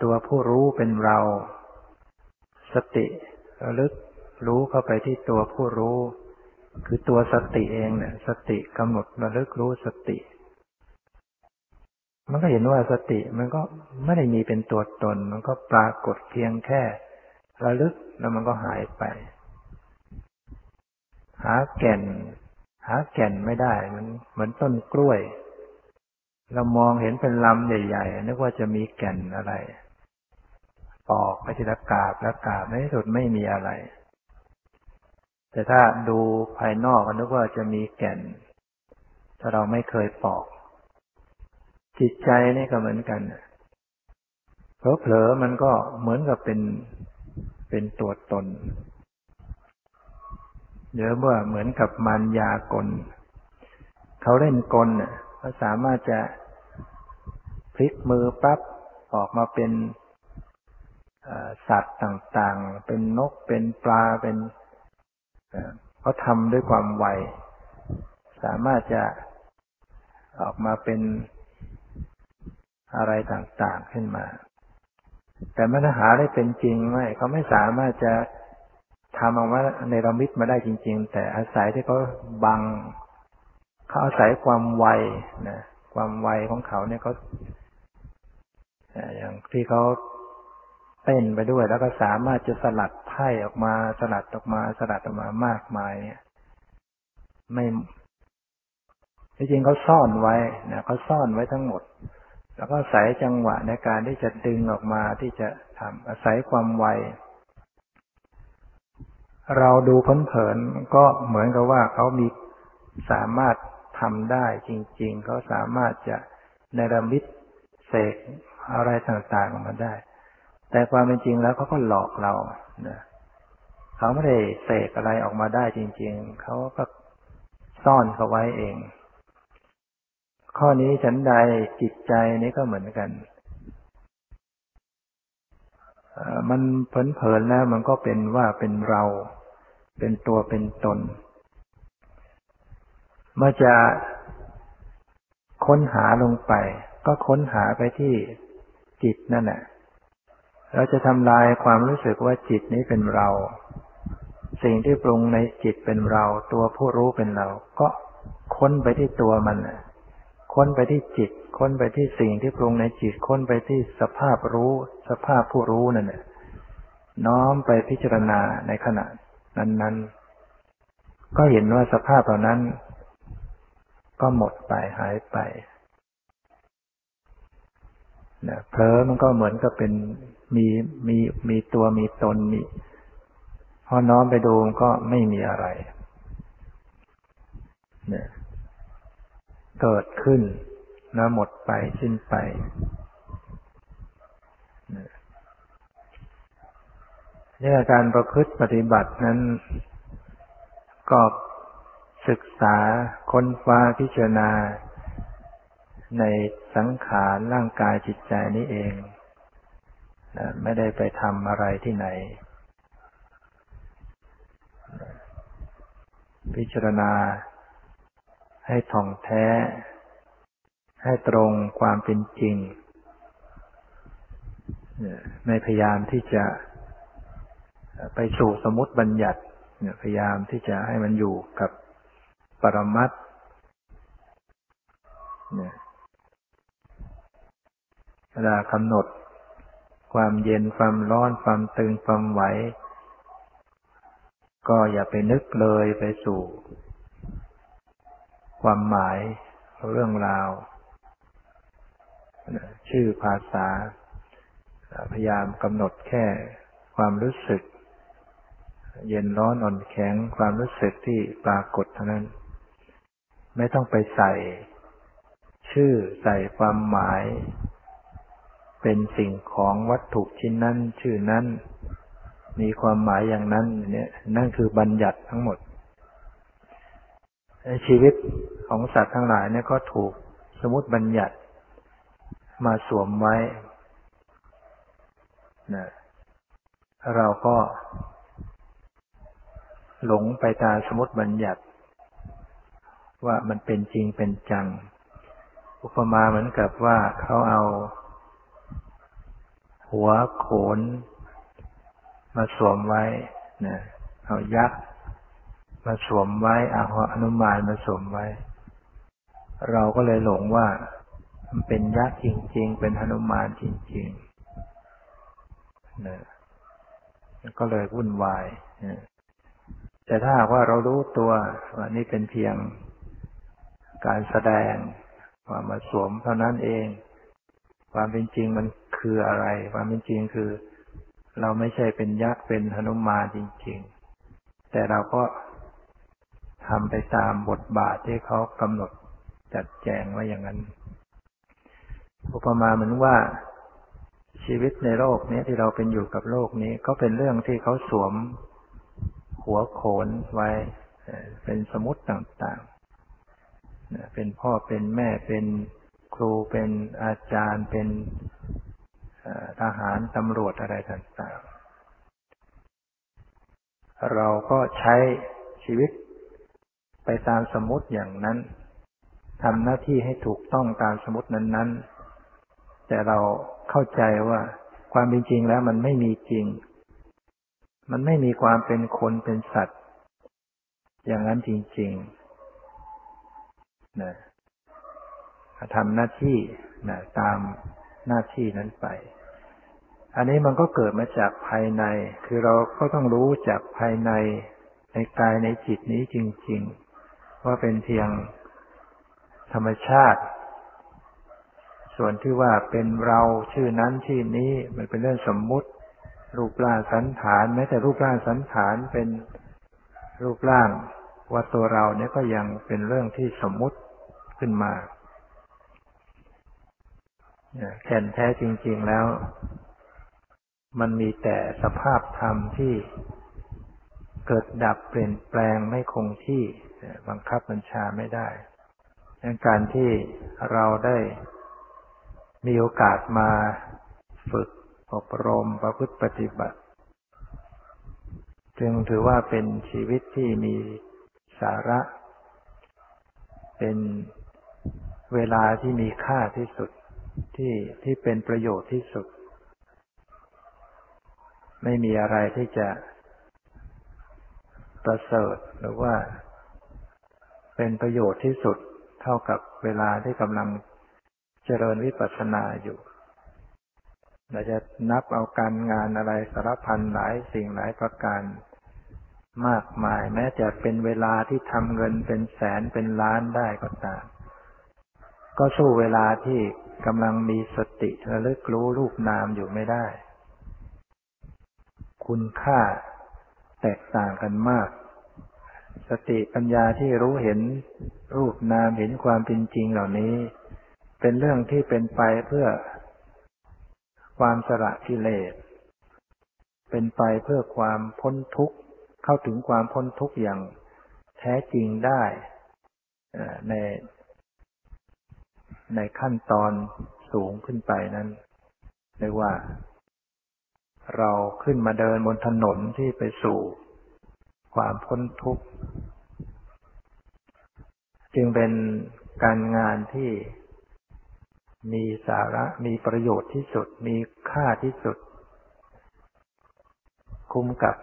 ตัวผู้รู้เป็นเราสติระลึกรู้เข้าไปที่ตัวผู้รู้คือตัวสติเองเนี่ยสติกำหนดระลึกรู้สติมันก็เห็นว่าสติมันก็ไม่ได้มีเป็นตัวตนมันก็ปรากฏเพียงแค่ระลึกแล้วมันก็หายไปหาแก่นหาแก่นไม่ได้มันเหมือนต้นกล้วยเรามองเห็นเป็นลำใหญ่ๆนึกว่าจะมีแก่นอะไรปอกไปที่ละกาบละกาบในที่สุดไม่มีอะไรแต่ถ้าดูภายนอกนึกว่าจะมีแก่นถ้าเราไม่เคยปอกจิตใจนี่ก็เหมือนกันเผลอๆมันก็เหมือนกับเป็นเป็นตัวตนเดี๋ยวว่าเหมือนกับมารยากลเขาเล่นกลเขาสามารถจะพลิกมือปั๊บออกมาเป็นสัตว์ต่างๆเป็นนกเป็นปลาเป็นเขาทำด้วยความไวสามารถจะออกมาเป็นอะไรต่างๆขึ้นมาแต่มันหาได้เป็นจริงไหมเขาไม่สามารถจะทำออกมาในระมิดมาได้จริงๆแต่อาศัยที่เขาบังเขาอาศัยความไวนะความไวของเขาเนี่ยเขาอย่างที่เขาเต้นไปด้วยแล้วก็สามารถจะสลัดไพ่ออกมาสลัดออกมาสลัดออกมามากมายเนี่ยไม่จริงเขาซ่อนไว้นะเขาซ่อนไว้ทั้งหมดแล้วก็อาศัยจังหวะในการที่จะดึงออกมาที่จะทำอาศัยความไวเราดูเผินๆก็เหมือนกับว่าเขามีสามารถทำได้จริงๆเขาสามารถจะเนรมิตเสกอะไรต่างๆออกมาได้แต่ความเป็นจริงแล้วเขาก็หลอกเรานะเขาไม่ได้เสกอะไรออกมาได้จริงๆเขาก็ซ่อนเขาไว้เองข้อนี้ฉันใดจิตใจนี้ก็เหมือนกันมันเผลอๆแล้วมันก็เป็นว่าเป็นเราเป็นตัวเป็นตนเมื่อจะค้นหาลงไปก็ค้นหาไปที่จิตนั่นแหละเราจะทำลายความรู้สึกว่าจิตนี้เป็นเราสิ่งที่ปรุงในจิตเป็นเราตัวผู้รู้เป็นเราก็ค้นไปที่ตัวมันค้นไปที่จิตค้นไปที่สิ่งที่ปรุงในจิตค้นไปที่สภาพรู้สภาพผู้รู้นั่นแหละน้อมไปพิจารณาในขณะนั้นๆก็เห็นว่าสภาพเหล่านั้นก็หมดไปหายไปนะเผลอมันก็เหมือนกับเป็นมีมีมีตัวมีตนมีพอน้อมไปดูก็ไม่มีอะไรนะเกิดขึ้นแล้วหมดไปสิ้นไปเนี่ยการประพฤติปฏิบัตินั้นก็ศึกษาค้นคว้าพิจารณาในสังขารร่างกายจิตใจนี้เองไม่ได้ไปทำอะไรที่ไหนพิจารณาให้ท่องแท้ให้ตรงความเป็นจริงไม่พยายามที่จะไปสู่สมมุติบัญญัติพยายามที่จะให้มันอยู่กับปรมัตถ์เวลากำหนด ความเย็นความร้อนความตึงความไหวก็อย่าไปนึกเลยไปสู่ความหมายเรื่องราวชื่อภาษาพยายามกำหนดแค่ความรู้สึกเย็นร้อนอ่อนแข็งความรู้สึกที่ปรากฏเท่านั้นไม่ต้องไปใส่ชื่อใส่ความหมายเป็นสิ่งของวัตถุชิ้นนั้นชื่อนั้นมีความหมายอย่างนั้นเนี่ยนั่นคือบัญญัติทั้งหมดชีวิตของสัตว์ทั้งหลายเนี่ยก็ถูกสมมติบัญญัติมาสวมไว้นะเราก็หลงไปตามสมมติบัญญัติว่ามันเป็นจริงเป็นจังอุปมาเหมือนกับว่าเขาเอาหัวโขนมาสวมไว้นะเอายักษ์มาสวมไว้เอาหนุมานมาสวมไว้เราก็เลยหลงว่ามันเป็นยักษ์จริงๆเป็นหนุมานจริงๆนะก็เลยวุ่นวายนะแต่ถ้าหากว่าเรารู้ตัวว่านี่เป็นเพียงการแสดงว่ามาสวมเท่านั้นเองความเป็นจริงมันคืออะไรความเป็นจริงคือเราไม่ใช่เป็นยักษ์เป็นหนุมานจริงๆแต่เราก็ทำไปตามบทบาทที่เขากำหนดจัดแจงไว้อย่างนั้นอุปมาเหมือนว่าชีวิตในโลกนี้ที่เราเป็นอยู่กับโลกนี้ก็เป็นเรื่องที่เขาสวมหัวโขนไว้เป็นสมมติต่างๆเป็นพ่อเป็นแม่เป็นครูเป็นอาจารย์เป็นทหารตำรวจอะไรต่างๆเราก็ใช้ชีวิตไปตามสมมติอย่างนั้นทำหน้าที่ให้ถูกต้องตามสมมตินั้นๆแต่เราเข้าใจว่าความเป็นจริงแล้วมันไม่มีจริงมันไม่มีความเป็นคนเป็นสัตว์อย่างนั้นจริงๆนะทำหน้าที่นะตามหน้าที่นั้นไปอันนี้มันก็เกิดมาจากภายในคือเราก็ต้องรู้จากภายในในกายในจิตนี้จริงๆว่าเป็นเพียงธรรมชาติส่วนที่ว่าเป็นเราชื่อนั้นชื่อนี้มันเป็นเรื่องสมมุติรูปร่างสันฐานแม้แต่รูปร่างสันฐานเป็นรูปร่างว่าตัวเราเนี่ยก็ยังเป็นเรื่องที่สมมุติขึ้นมาแก่นแท้จริงๆแล้วมันมีแต่สภาพธรรมที่เกิดดับเปลี่ยนแปลงไม่คงที่บังคับบัญชาไม่ได้ดังการที่เราได้มีโอกาสมาฝึกอบรมประพฤติปฏิบัติจึงถือว่าเป็นชีวิตที่มีสาระเป็นเวลาที่มีค่าที่สุดที่ที่เป็นประโยชน์ที่สุดไม่มีอะไรที่จะประเสริฐหรือว่าเป็นประโยชน์ที่สุดเท่ากับเวลาที่กำลังเจริญวิปัสสนาอยู่เราจะนับเอาการงานอะไรสารพันหลายสิ่งหลายประการมากมายแม้จะเป็นเวลาที่ทำเงินเป็นแสนเป็นล้านได้ก็ตามก็สู้เวลาที่กำลังมีสติระลึกรู้รูปนามอยู่ไม่ได้คุณค่าแตกต่างกันมากสติปัญญาที่รู้เห็นรูปนามเห็นความเป็นจริงเหล่านี้เป็นเรื่องที่เป็นไปเพื่อความสละกิเลสเป็นไปเพื่อความพ้นทุกข์เข้าถึงความพ้นทุกข์อย่างแท้จริงได้ในในขั้นตอนสูงขึ้นไปนั้นเรียกว่าเราขึ้นมาเดินบนถนนที่ไปสู่ความพ้นทุกข์จึงเป็นการงานที่มีสาระมีประโยชน์ที่สุดมีค่าที่สุดคุ้มกับ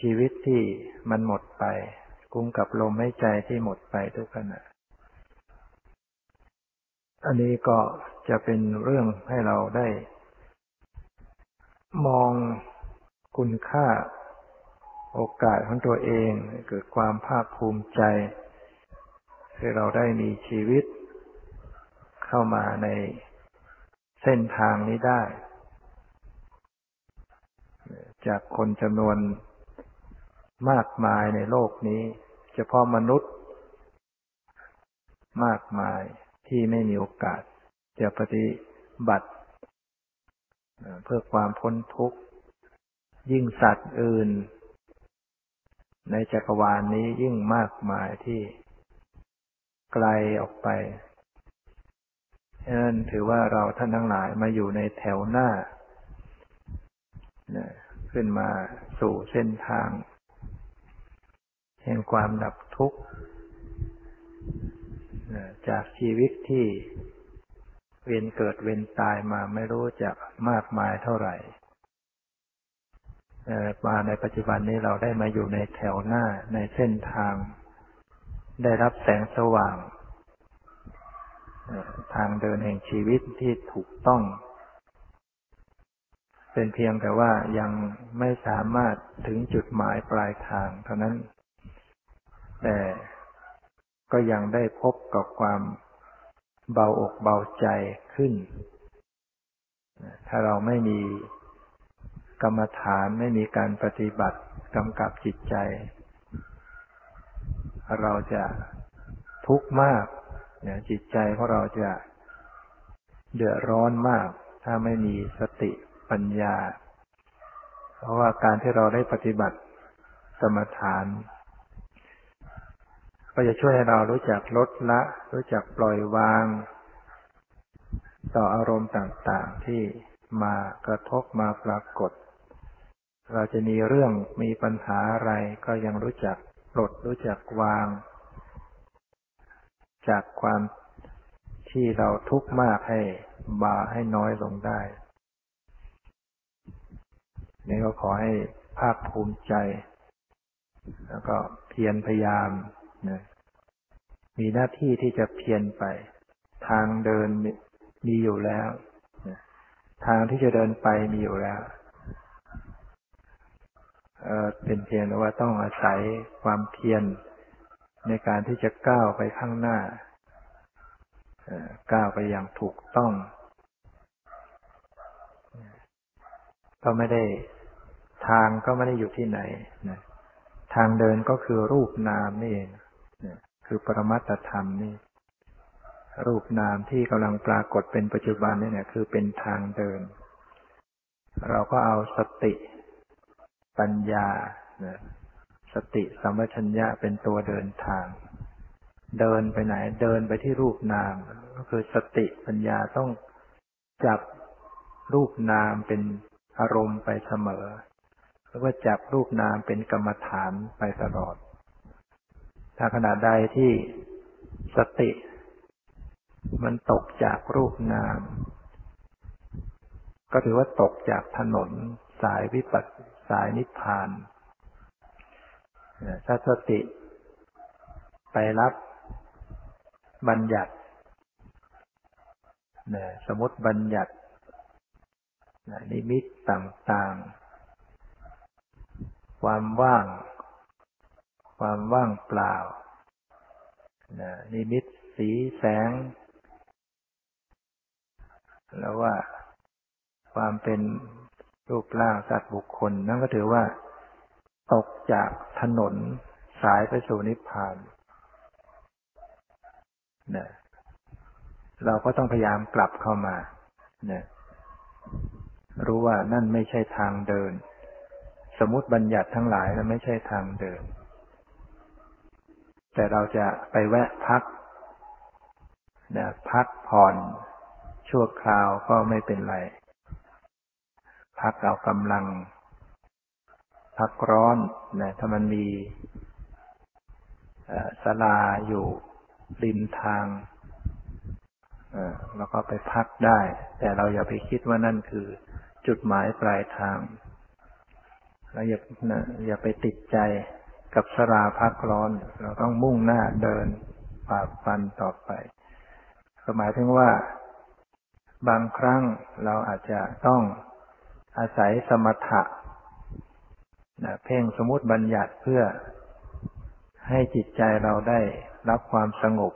ชีวิตที่มันหมดไปคุ้มกับลมหายใจที่หมดไปทุกขณะอันนี้ก็จะเป็นเรื่องให้เราได้ มองคุณค่าโอกาสของตัวเองเกิดความภาคภูมิใจที่เราได้มีชีวิตเข้ามาในเส้นทางนี้ได้จากคนจำนวนมากมายในโลกนี้เฉพาะมนุษย์มากมายที่ไม่มีโอกาสจะปฏิบัติเพื่อความพ้นทุกข์ยิ่งสัตว์อื่นในจักรวาลนี้ยิ่งมากมายที่ไกลออกไปฉะนั้นถือว่าเราท่านทั้งหลายมาอยู่ในแถวหน้าขึ้นมาสู่เส้นทางแห่งความดับทุกข์จากชีวิตที่เวียนเกิดเวียนตายมาไม่รู้จักมากมายเท่าไหร่มาในปัจจุบันนี้เราได้มาอยู่ในแถวหน้าในเส้นทางได้รับแสงสว่างทางเดินแห่งชีวิตที่ถูกต้องเป็นเพียงแต่ว่ายังไม่สามารถถึงจุดหมายปลายทางเท่านั้นแต่ก็ยังได้พบกับความเบาอกเบาใจขึ้นถ้าเราไม่มีกรรมฐานไม่มีการปฏิบัติกำกับจิตใจเราจะทุกข์มากเนี่ยจิตใจของเราจะเดือดร้อนมากถ้าไม่มีสติปัญญาเพราะว่าการที่เราได้ปฏิบัติสมถานก็จะช่วยให้เรารู้จักลดละรู้จักปล่อยวางต่ออารมณ์ต่างๆที่มากระทบมาปรากฏเราจะมีเรื่องมีปัญหาอะไรก็ยังรู้จักปลดรู้จักวางจากความที่เราทุกข์มากให้เบาให้น้อยลงได้นี่ก็ขอให้ภาคภูมิใจแล้วก็เพียรพยายามนะมีหน้าที่ที่จะเพียรไปทางเดินมีอยู่แล้วนะทางที่จะเดินไปมีอยู่แล้วเอ่อเป็นเพียงแต่ว่าต้องอาศัยความเพียรในการที่จะก้าวไปข้างหน้าก้าวไปอย่างถูกต้องก็ไม่ได้ทางก็ไม่ได้อยู่ที่ไหนนะทางเดินก็คือรูปนามนี่เองนะคือปรมัตถธรรมนี่รูปนามที่กำลังปรากฏเป็นปัจจุบันนี่เนี่ยคือเป็นทางเดินเราก็เอาสติปัญญานะสติสัมปชัญญะเป็นตัวเดินทางเดินไปไหนเดินไปที่รูปนามก็คือสติปัญญาต้องจับรูปนามเป็นอารมณ์ไปเสมอแล้วก็จับรูปนามเป็นกรรมฐานไปตลอดถ้าขณะใดที่สติมันตกจากรูปนามก็ถือว่าตกจากถนนสายวิปัสสนาสายนิพพานถ้าสติไปรับบัญญัติสมมติบัญญัตินิมิตต่างๆความว่างความว่างเปล่านิมิตสีแสงแล้วว่าความเป็นรูปร่างสัตว์บุคคลนั่นก็ถือว่าตกจากถนนสายไปสู่นิพพานนะเราก็ต้องพยายามกลับเข้ามานะรู้ว่านั่นไม่ใช่ทางเดินสมมุติบัญญัติทั้งหลายนั้นไม่ใช่ทางเดินแต่เราจะไปแวะพักนะพักผ่อนชั่วคราวก็ไม่เป็นไรพักเอากำลังพักร้อนนะถ้ามันมีศาลาอยู่ริมทางเราก็ไปพักได้แต่เราอย่าไปคิดว่านั่นคือจุดหมายปลายทางเราอย่าอย่าไปติดใจกับศาลาพักร้อนเราต้องมุ่งหน้าเดินฝ่าฟันต่อไปหมายถึงว่าบางครั้งเราอาจจะต้อง อาศัยสมถะนะเพ่งสมมุติบัญญัติเพื่อให้จิตใจเราได้รับความสงบ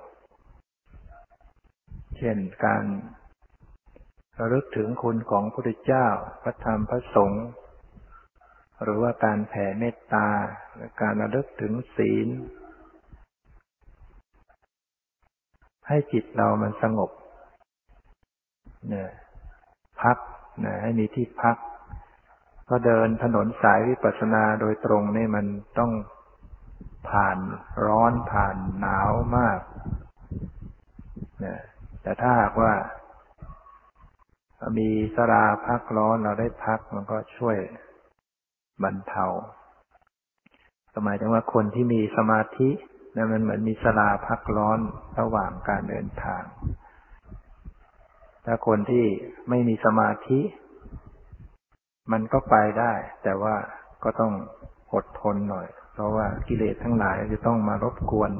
เช่นการระลึกถึงคุณของพระพุทธเจ้าพระธรรมพระสงฆ์หรือว่าการแผ่เมตตาหรือการระลึกถึงศีลให้จิตเรามันสงบเนี่ยพักนะให้มีที่พักก็เดินถนนสายวิปัสสนาโดยตรงนี่มันต้องผ่านร้อนผ่านหนาวมากเนี่ยแต่ถ้าหากว่ามีสราพักร้อนเราได้พักมันก็ช่วยบรรเทาก็หมายถึงว่าคนที่มีสมาธินะมันเหมือนมีสราพักร้อนระหว่างการเดินทางถ้าคนที่ไม่มีสมาธิมันก็ไปได้แต่ว่าก็ต้องอดทนหน่อยเพราะว่ากิเลสทั้งหลายจะต้องมารบกวน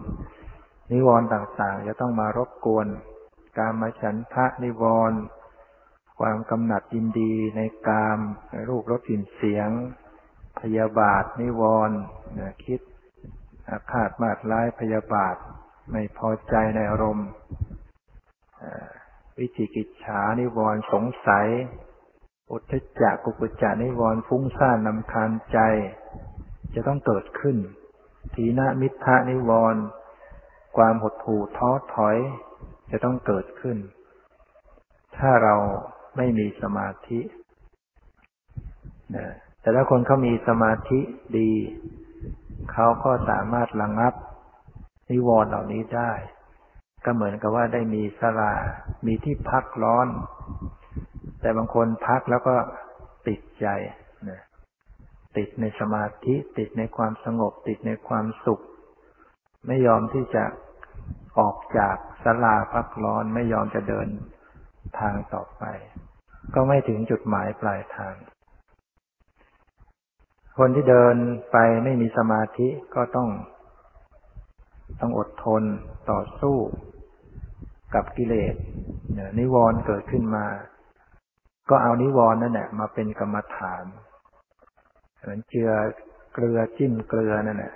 นิวรณ์ต่างๆจะต้องมารบกวนกามฉันทะนิวรณ์ความกำหนัดยินดีในกามในรูปรสกลิ่นเสียงพยาบาทนิวรณ์คิดอาฆาตมาดร้ายพยาบาทไม่พอใจในอารมณ์วิจิกิจฉานิวรณ์สงสัยอุทธัจจะกุกุจจะนิวรณ์ฟุ้งซ่านรำคาญใจจะต้องเกิดขึ้นถีนมิทธะนิวรณ์ความหดหู่ท้อถอยจะต้องเกิดขึ้นถ้าเราไม่มีสมาธินะแต่ถ้าคนเขามีสมาธิดีเขาก็สามารถระงับนิวรณ์เหล่านี้ได้ก็เหมือนกับว่าได้มีศาลามีที่พักร้อนแต่บางคนพักแล้วก็ติดใจนะติดในสมาธิติดในความสงบติดในความสุขไม่ยอมที่จะออกจากศาลาพักร้อนไม่ยอมจะเดินทางต่อไปก็ไม่ถึงจุดหมายปลายทางคนที่เดินไปไม่มีสมาธิก็ต้องต้องอดทนต่อสู้กับกิเลสนิวรณ์เกิดขึ้นมาก็เอานิวรณ์นั่นแหละมาเป็นกรรมฐานเหมือนเจือเกลือจิ้มเกลือนั่นแหละ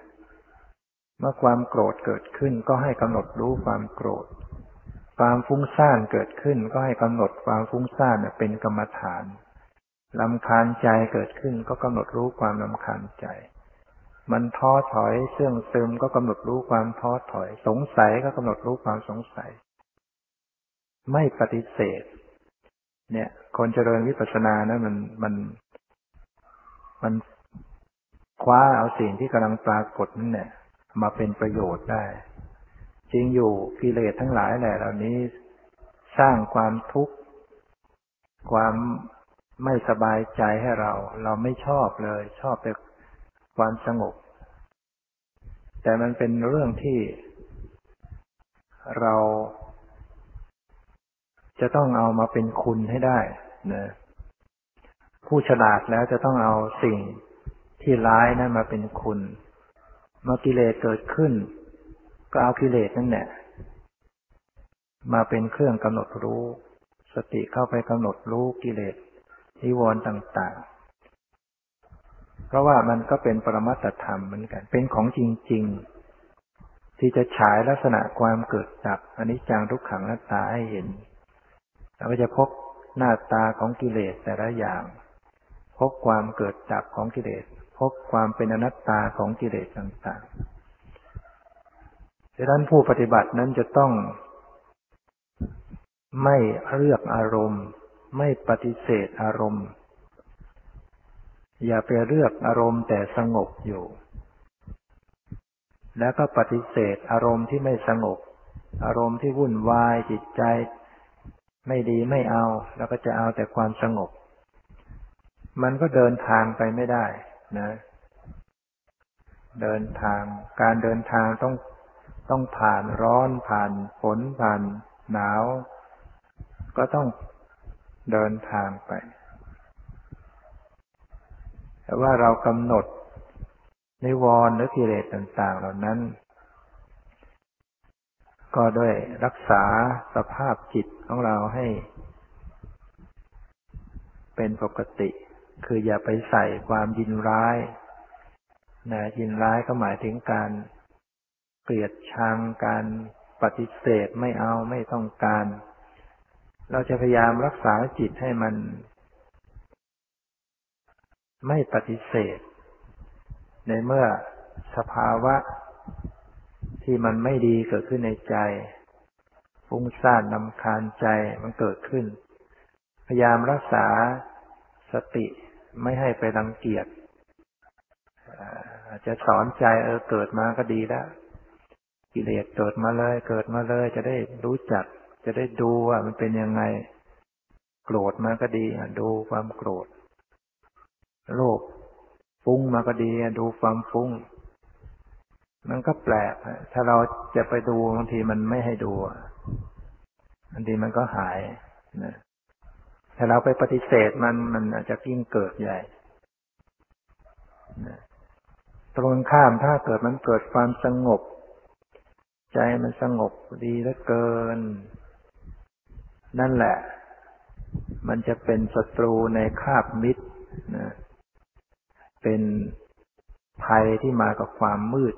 เมื่อความโกรธเกิดขึ้นก็ให้กำหนดรู้ความโกรธความฟุ้งซ่านเกิดขึ้นก็ให้กำหนดความฟุ้งซ่านเป็นกรรมฐานรำคาญใจเกิดขึ้นก็กำหนดรู้ความรำคาญใจมันท้อถอยเสื่อมซึมก็กำหนดรู้ความท้อถอยสงสัยก็กำหนดรู้ความสงสัยไม่ปฏิเสธเนี่ยคนเจริญวิปัสสนานะมันมันมันคว้าเอาสิ่งที่กำลังปรากฏนั่นแหละมาเป็นประโยชน์ได้จริงอยู่กิเลสทั้งหลายแหละเหล่านี้สร้างความทุกข์ความไม่สบายใจให้เราเราไม่ชอบเลยชอบแต่ความสงบแต่มันเป็นเรื่องที่เราจะต้องเอามาเป็นคุณให้ได้นะผู้ฉลาดแล้วจะต้องเอาสิ่งที่ร้ายนั้นมาเป็นคุณเมื่อกิเลสเกิดขึ้นก็เอากิเลสนั่นแหละมาเป็นเครื่องกำหนดรู้สติเข้าไปกำหนดรู้กิเลสนิวรณ์ต่างๆเพราะว่ามันก็เป็นปรมัตถธรรมเหมือนกันเป็นของจริงๆที่จะฉายลักษณะความเกิดดับอนิจจังทุกขังอนัตตาให้เห็นเราก็จะพบหน้าตาของกิเลสแต่ละอย่างพบความเกิดดับของกิเลสพบความเป็นอนัตตาของกิเลสต่างๆดังนั้นผู้ปฏิบัตินั้นจะต้องไม่เลือกอารมณ์ไม่ปฏิเสธอารมณ์อย่าไปเลือกอารมณ์แต่สงบอยู่แล้วก็ปฏิเสธอารมณ์ที่ไม่สงบอารมณ์ที่วุ่นวายจิตใจไม่ดีไม่เอาแล้วก็จะเอาแต่ความสงบมันก็เดินทางไปไม่ได้นะเดินทางการเดินทางต้องต้องผ่านร้อนผ่านฝนผ่านหนาวก็ต้องเดินทางไปแต่ว่าเรากำหนดนิวรณ์หรือกิเลสต่างๆเหล่านั้นก็ด้วยรักษาสภาพจิตของเราให้เป็นปกติ คืออย่าไปใส่ความยินร้ายนะยินร้ายก็หมายถึงการเกลียดชังการปฏิเสธไม่เอาไม่ต้องการเราจะพยายามรักษาจิตให้มันไม่ปฏิเสธในเมื่อสภาวะที่มันไม่ดีเกิดขึ้นในใจฟุ้งซ่านรำคาญใจมันเกิดขึ้นพยายามรักษาสติไม่ให้ไปรังเกียจอาจจะสอนใจเออเกิดมาก็ดีแล้วกิเลสเกิดมาเลยเกิดมาเลยจะได้รู้จักจะได้ดูว่ามันเป็นยังไงโกรธมาก็ดีดูความโกรธโลภฟุ้งมาก็ดีดูความฟุ้งมันก็แปลกถ้าเราจะไปดูบางทีมันไม่ให้ดูบางทีมันก็หายนะถ้าเราไปปฏิเสธมันมันอาจจะยิ่งเกิดใหญ่นะตรงข้ามถ้าเกิดมันเกิดความสงบใจมันสงบดีเหลือเกินนั่นแหละมันจะเป็นศัตรูในคาบมิตรนะเป็นภัยที่มากับความมืด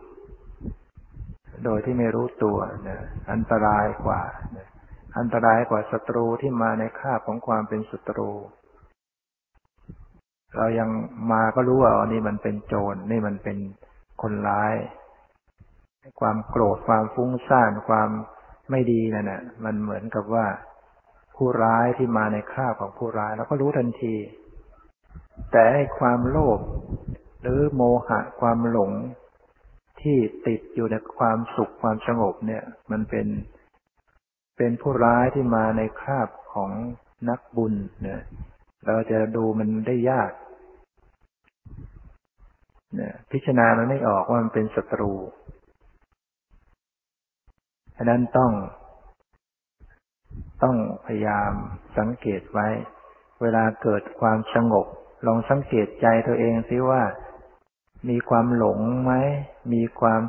โดยที่ไม่รู้ตัวนะอันตรายกว่านะอันตรายกว่าศัตรูที่มาในคาบของความเป็นศัตรูเรายังมาก็รู้ว่าอันนี้มันเป็นโจรนี่มันเป็นคนร้ายความโกรธความฟุ้งซ่านความไม่ดีนั่นน่ะมันเหมือนกับว่าผู้ร้ายที่มาในคราบของผู้ร้ายเราก็รู้ทันทีแต่ความโลภหรือโมหะความหลงที่ติดอยู่ในความสุขความสงบเนี่ยมันเป็นเป็นผู้ร้ายที่มาในคราบของนักบุญเนี่ยเราจะดูมันได้ยากเนี่ยพิจารณามันไม่ออกว่ามันเป็นศัตรูฉะนั้นต้องต้องพยายามสังเกตไว้เวลาเกิดความสงบลองสังเกตใจตัวเองซิว่ามีความหลงไหมมีความ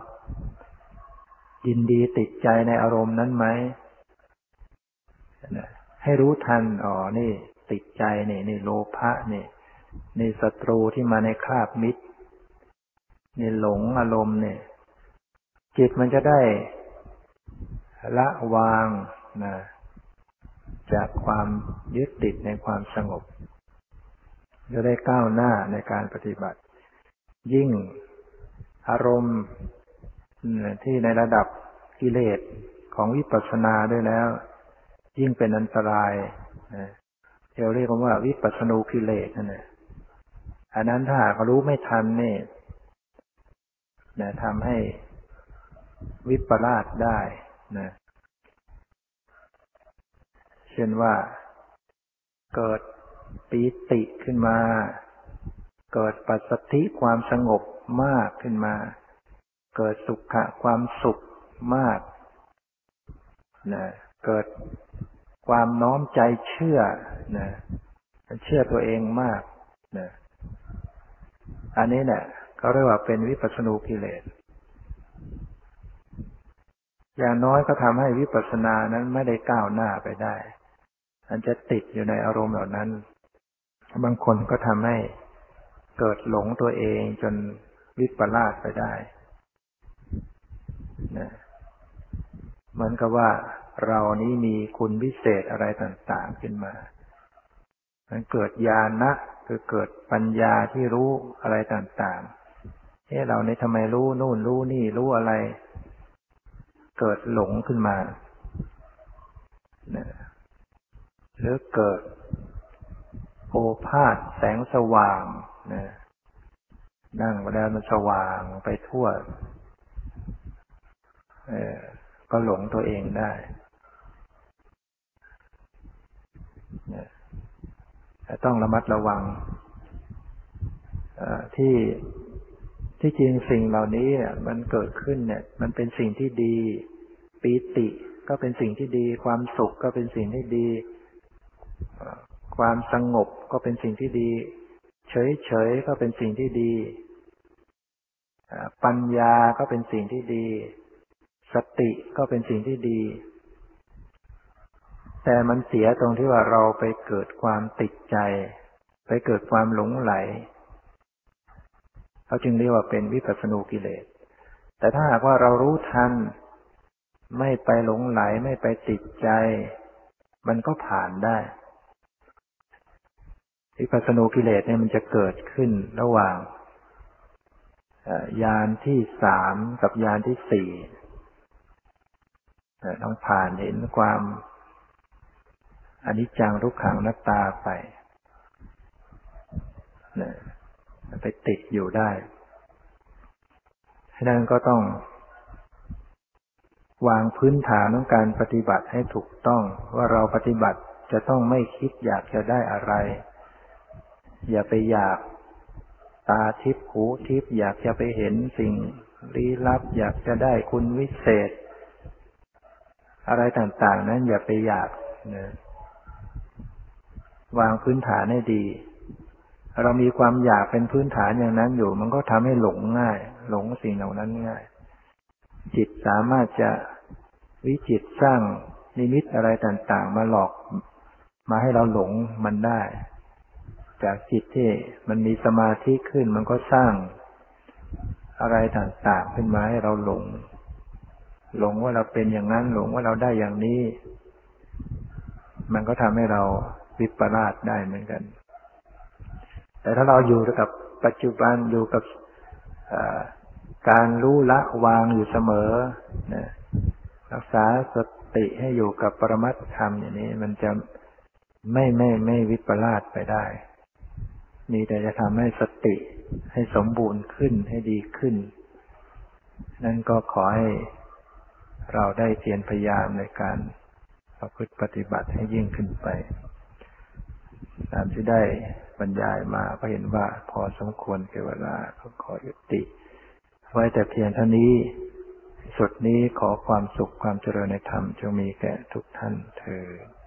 ยินดีติดใจในอารมณ์นั้นไหมให้รู้ทันอ๋อนี่ติดใจนี่นี่โลภะนี่นี่ศัตรูที่มาในคราบมิตรนี่หลงอารมณ์เนี่ยจิตมันจะได้ละวางนะจากความยึดติดในความสงบจะได้ก้าวหน้าในการปฏิบัติยิ่งอารมณ์ที่ในระดับกิเลสของวิปัสสนาด้วยแล้วยิ่งเป็นอันตรายนะเราเรียกว่าวิปัสสนูกิเลสนั่นแหละอันนั้นถ้าหากรู้ไม่ทันนี่นะทำให้วิปลาสได้นะเช่นว่าเกิดปีติขึ้นมาเกิดปัสสัทธิความสงบมากขึ้นมาเกิดสุขะความสุขมากนะเกิดความน้อมใจเชื่อนะเชื่อตัวเองมากนะอันนี้เนี่ยเขาเรียกว่าเป็นวิปัสสนูกิเลสอย่างน้อยก็ทำให้วิปัสสนานั้นไม่ได้ก้าวหน้าไปได้อันจะติดอยู่ในอารมณ์เหล่านั้นบางคนก็ทำให้เกิดหลงตัวเองจนวิปลาสไปได้นะเหมือนกับว่าเรานี้มีคุณวิเศษอะไรต่างๆขึ้นมามันเกิดญาณะคือเกิดปัญญาที่รู้อะไรต่างๆเอ๊ะเราเนี่ยทำไมรู้โน่นรู้นี่รู้อะไรเกิดหลงขึ้นมาหรือเกิดโอภาสแสงสว่างนั่งไปแล้วมันสว่างไปทั่วก็หลงตัวเองได้แต่ต้องระมัดระวังที่ที่จริงสิ่งเหล่านี้มันเกิดขึ้นเนี่ยมันเป็นสิ่งที่ดีปีติก็เป็นสิ่งที่ดีความสุขก็เป็นสิ่งที่ดีความสงบก็เป็นสิ่งที่ดีเฉยๆก็เป็นสิ่งที่ดีปัญญาก็เป็นสิ่งที่ดีสติก็เป็นสิ่งที่ดีแต่มันเสียตรงที่ว่าเราไปเกิดความติดใจไป ไปเกิดความหลงไหลเขาจึงเรียกว่าเป็นวิปัสสนูกิเลสแต่ถ้าหากว่าเรารู้ทันไม่ไปหลงไหลไม่ไปติดใจมันก็ผ่านได้วิปัสสนูกิเลสเนี่ยมันจะเกิดขึ้นระหว่างญาณที่สามกับญาณที่สี่ต้องผ่านเห็นความอนิจจังทุกขังอนัตตาไปไปติดอยู่ได้ฉะนั้นก็ต้องวางพื้นฐานของการปฏิบัติให้ถูกต้องว่าเราปฏิบัติจะต้องไม่คิดอยากจะได้อะไรอย่าไปอยากตาทิพย์หูทิพย์อยากจะไปเห็นสิ่งลี้ลับอยากจะได้คุณวิเศษอะไรต่างๆนั้นอย่าไปอยากนะวางพื้นฐานให้ดีเรามีความอยากเป็นพื้นฐานอย่างนั้นอยู่มันก็ทำให้หลงง่ายหลงสิ่งเหล่านั้นง่ายจิตสามารถจะวิจิตรสร้างนิมิตอะไรต่างๆมาหลอกมาให้เราหลงมันได้จากจิตที่มันมีสมาธิขึ้นมันก็สร้างอะไรต่างๆขึ้นมาให้เราหลงหลงว่าเราเป็นอย่างนั้นหลงว่าเราได้อย่างนี้มันก็ทำให้เราวิปลาสได้เหมือนกันแต่ถ้าเราอยู่กับปัจจุบันอยู่กับการรู้ละวางอยู่เสมอนะรักษาสติให้อยู่กับปรมัตถธรรมอย่างนี้มันจะไม่ไม่ไม่วิปลาสไปได้มีแต่จะทำให้สติให้สมบูรณ์ขึ้นให้ดีขึ้นนั่นก็ขอให้เราได้เพียรพยายามในการประพฤติปฏิบัติให้ยิ่งขึ้นไปตามที่ได้บรรยายมาก็เห็นว่าพอสมควรแก่เวลาก็ขอยุติไว้แต่เพียงเท่านี้สุดนี้ขอความสุขความเจริญในธรรมจงมีแก่ทุกท่านเทอญ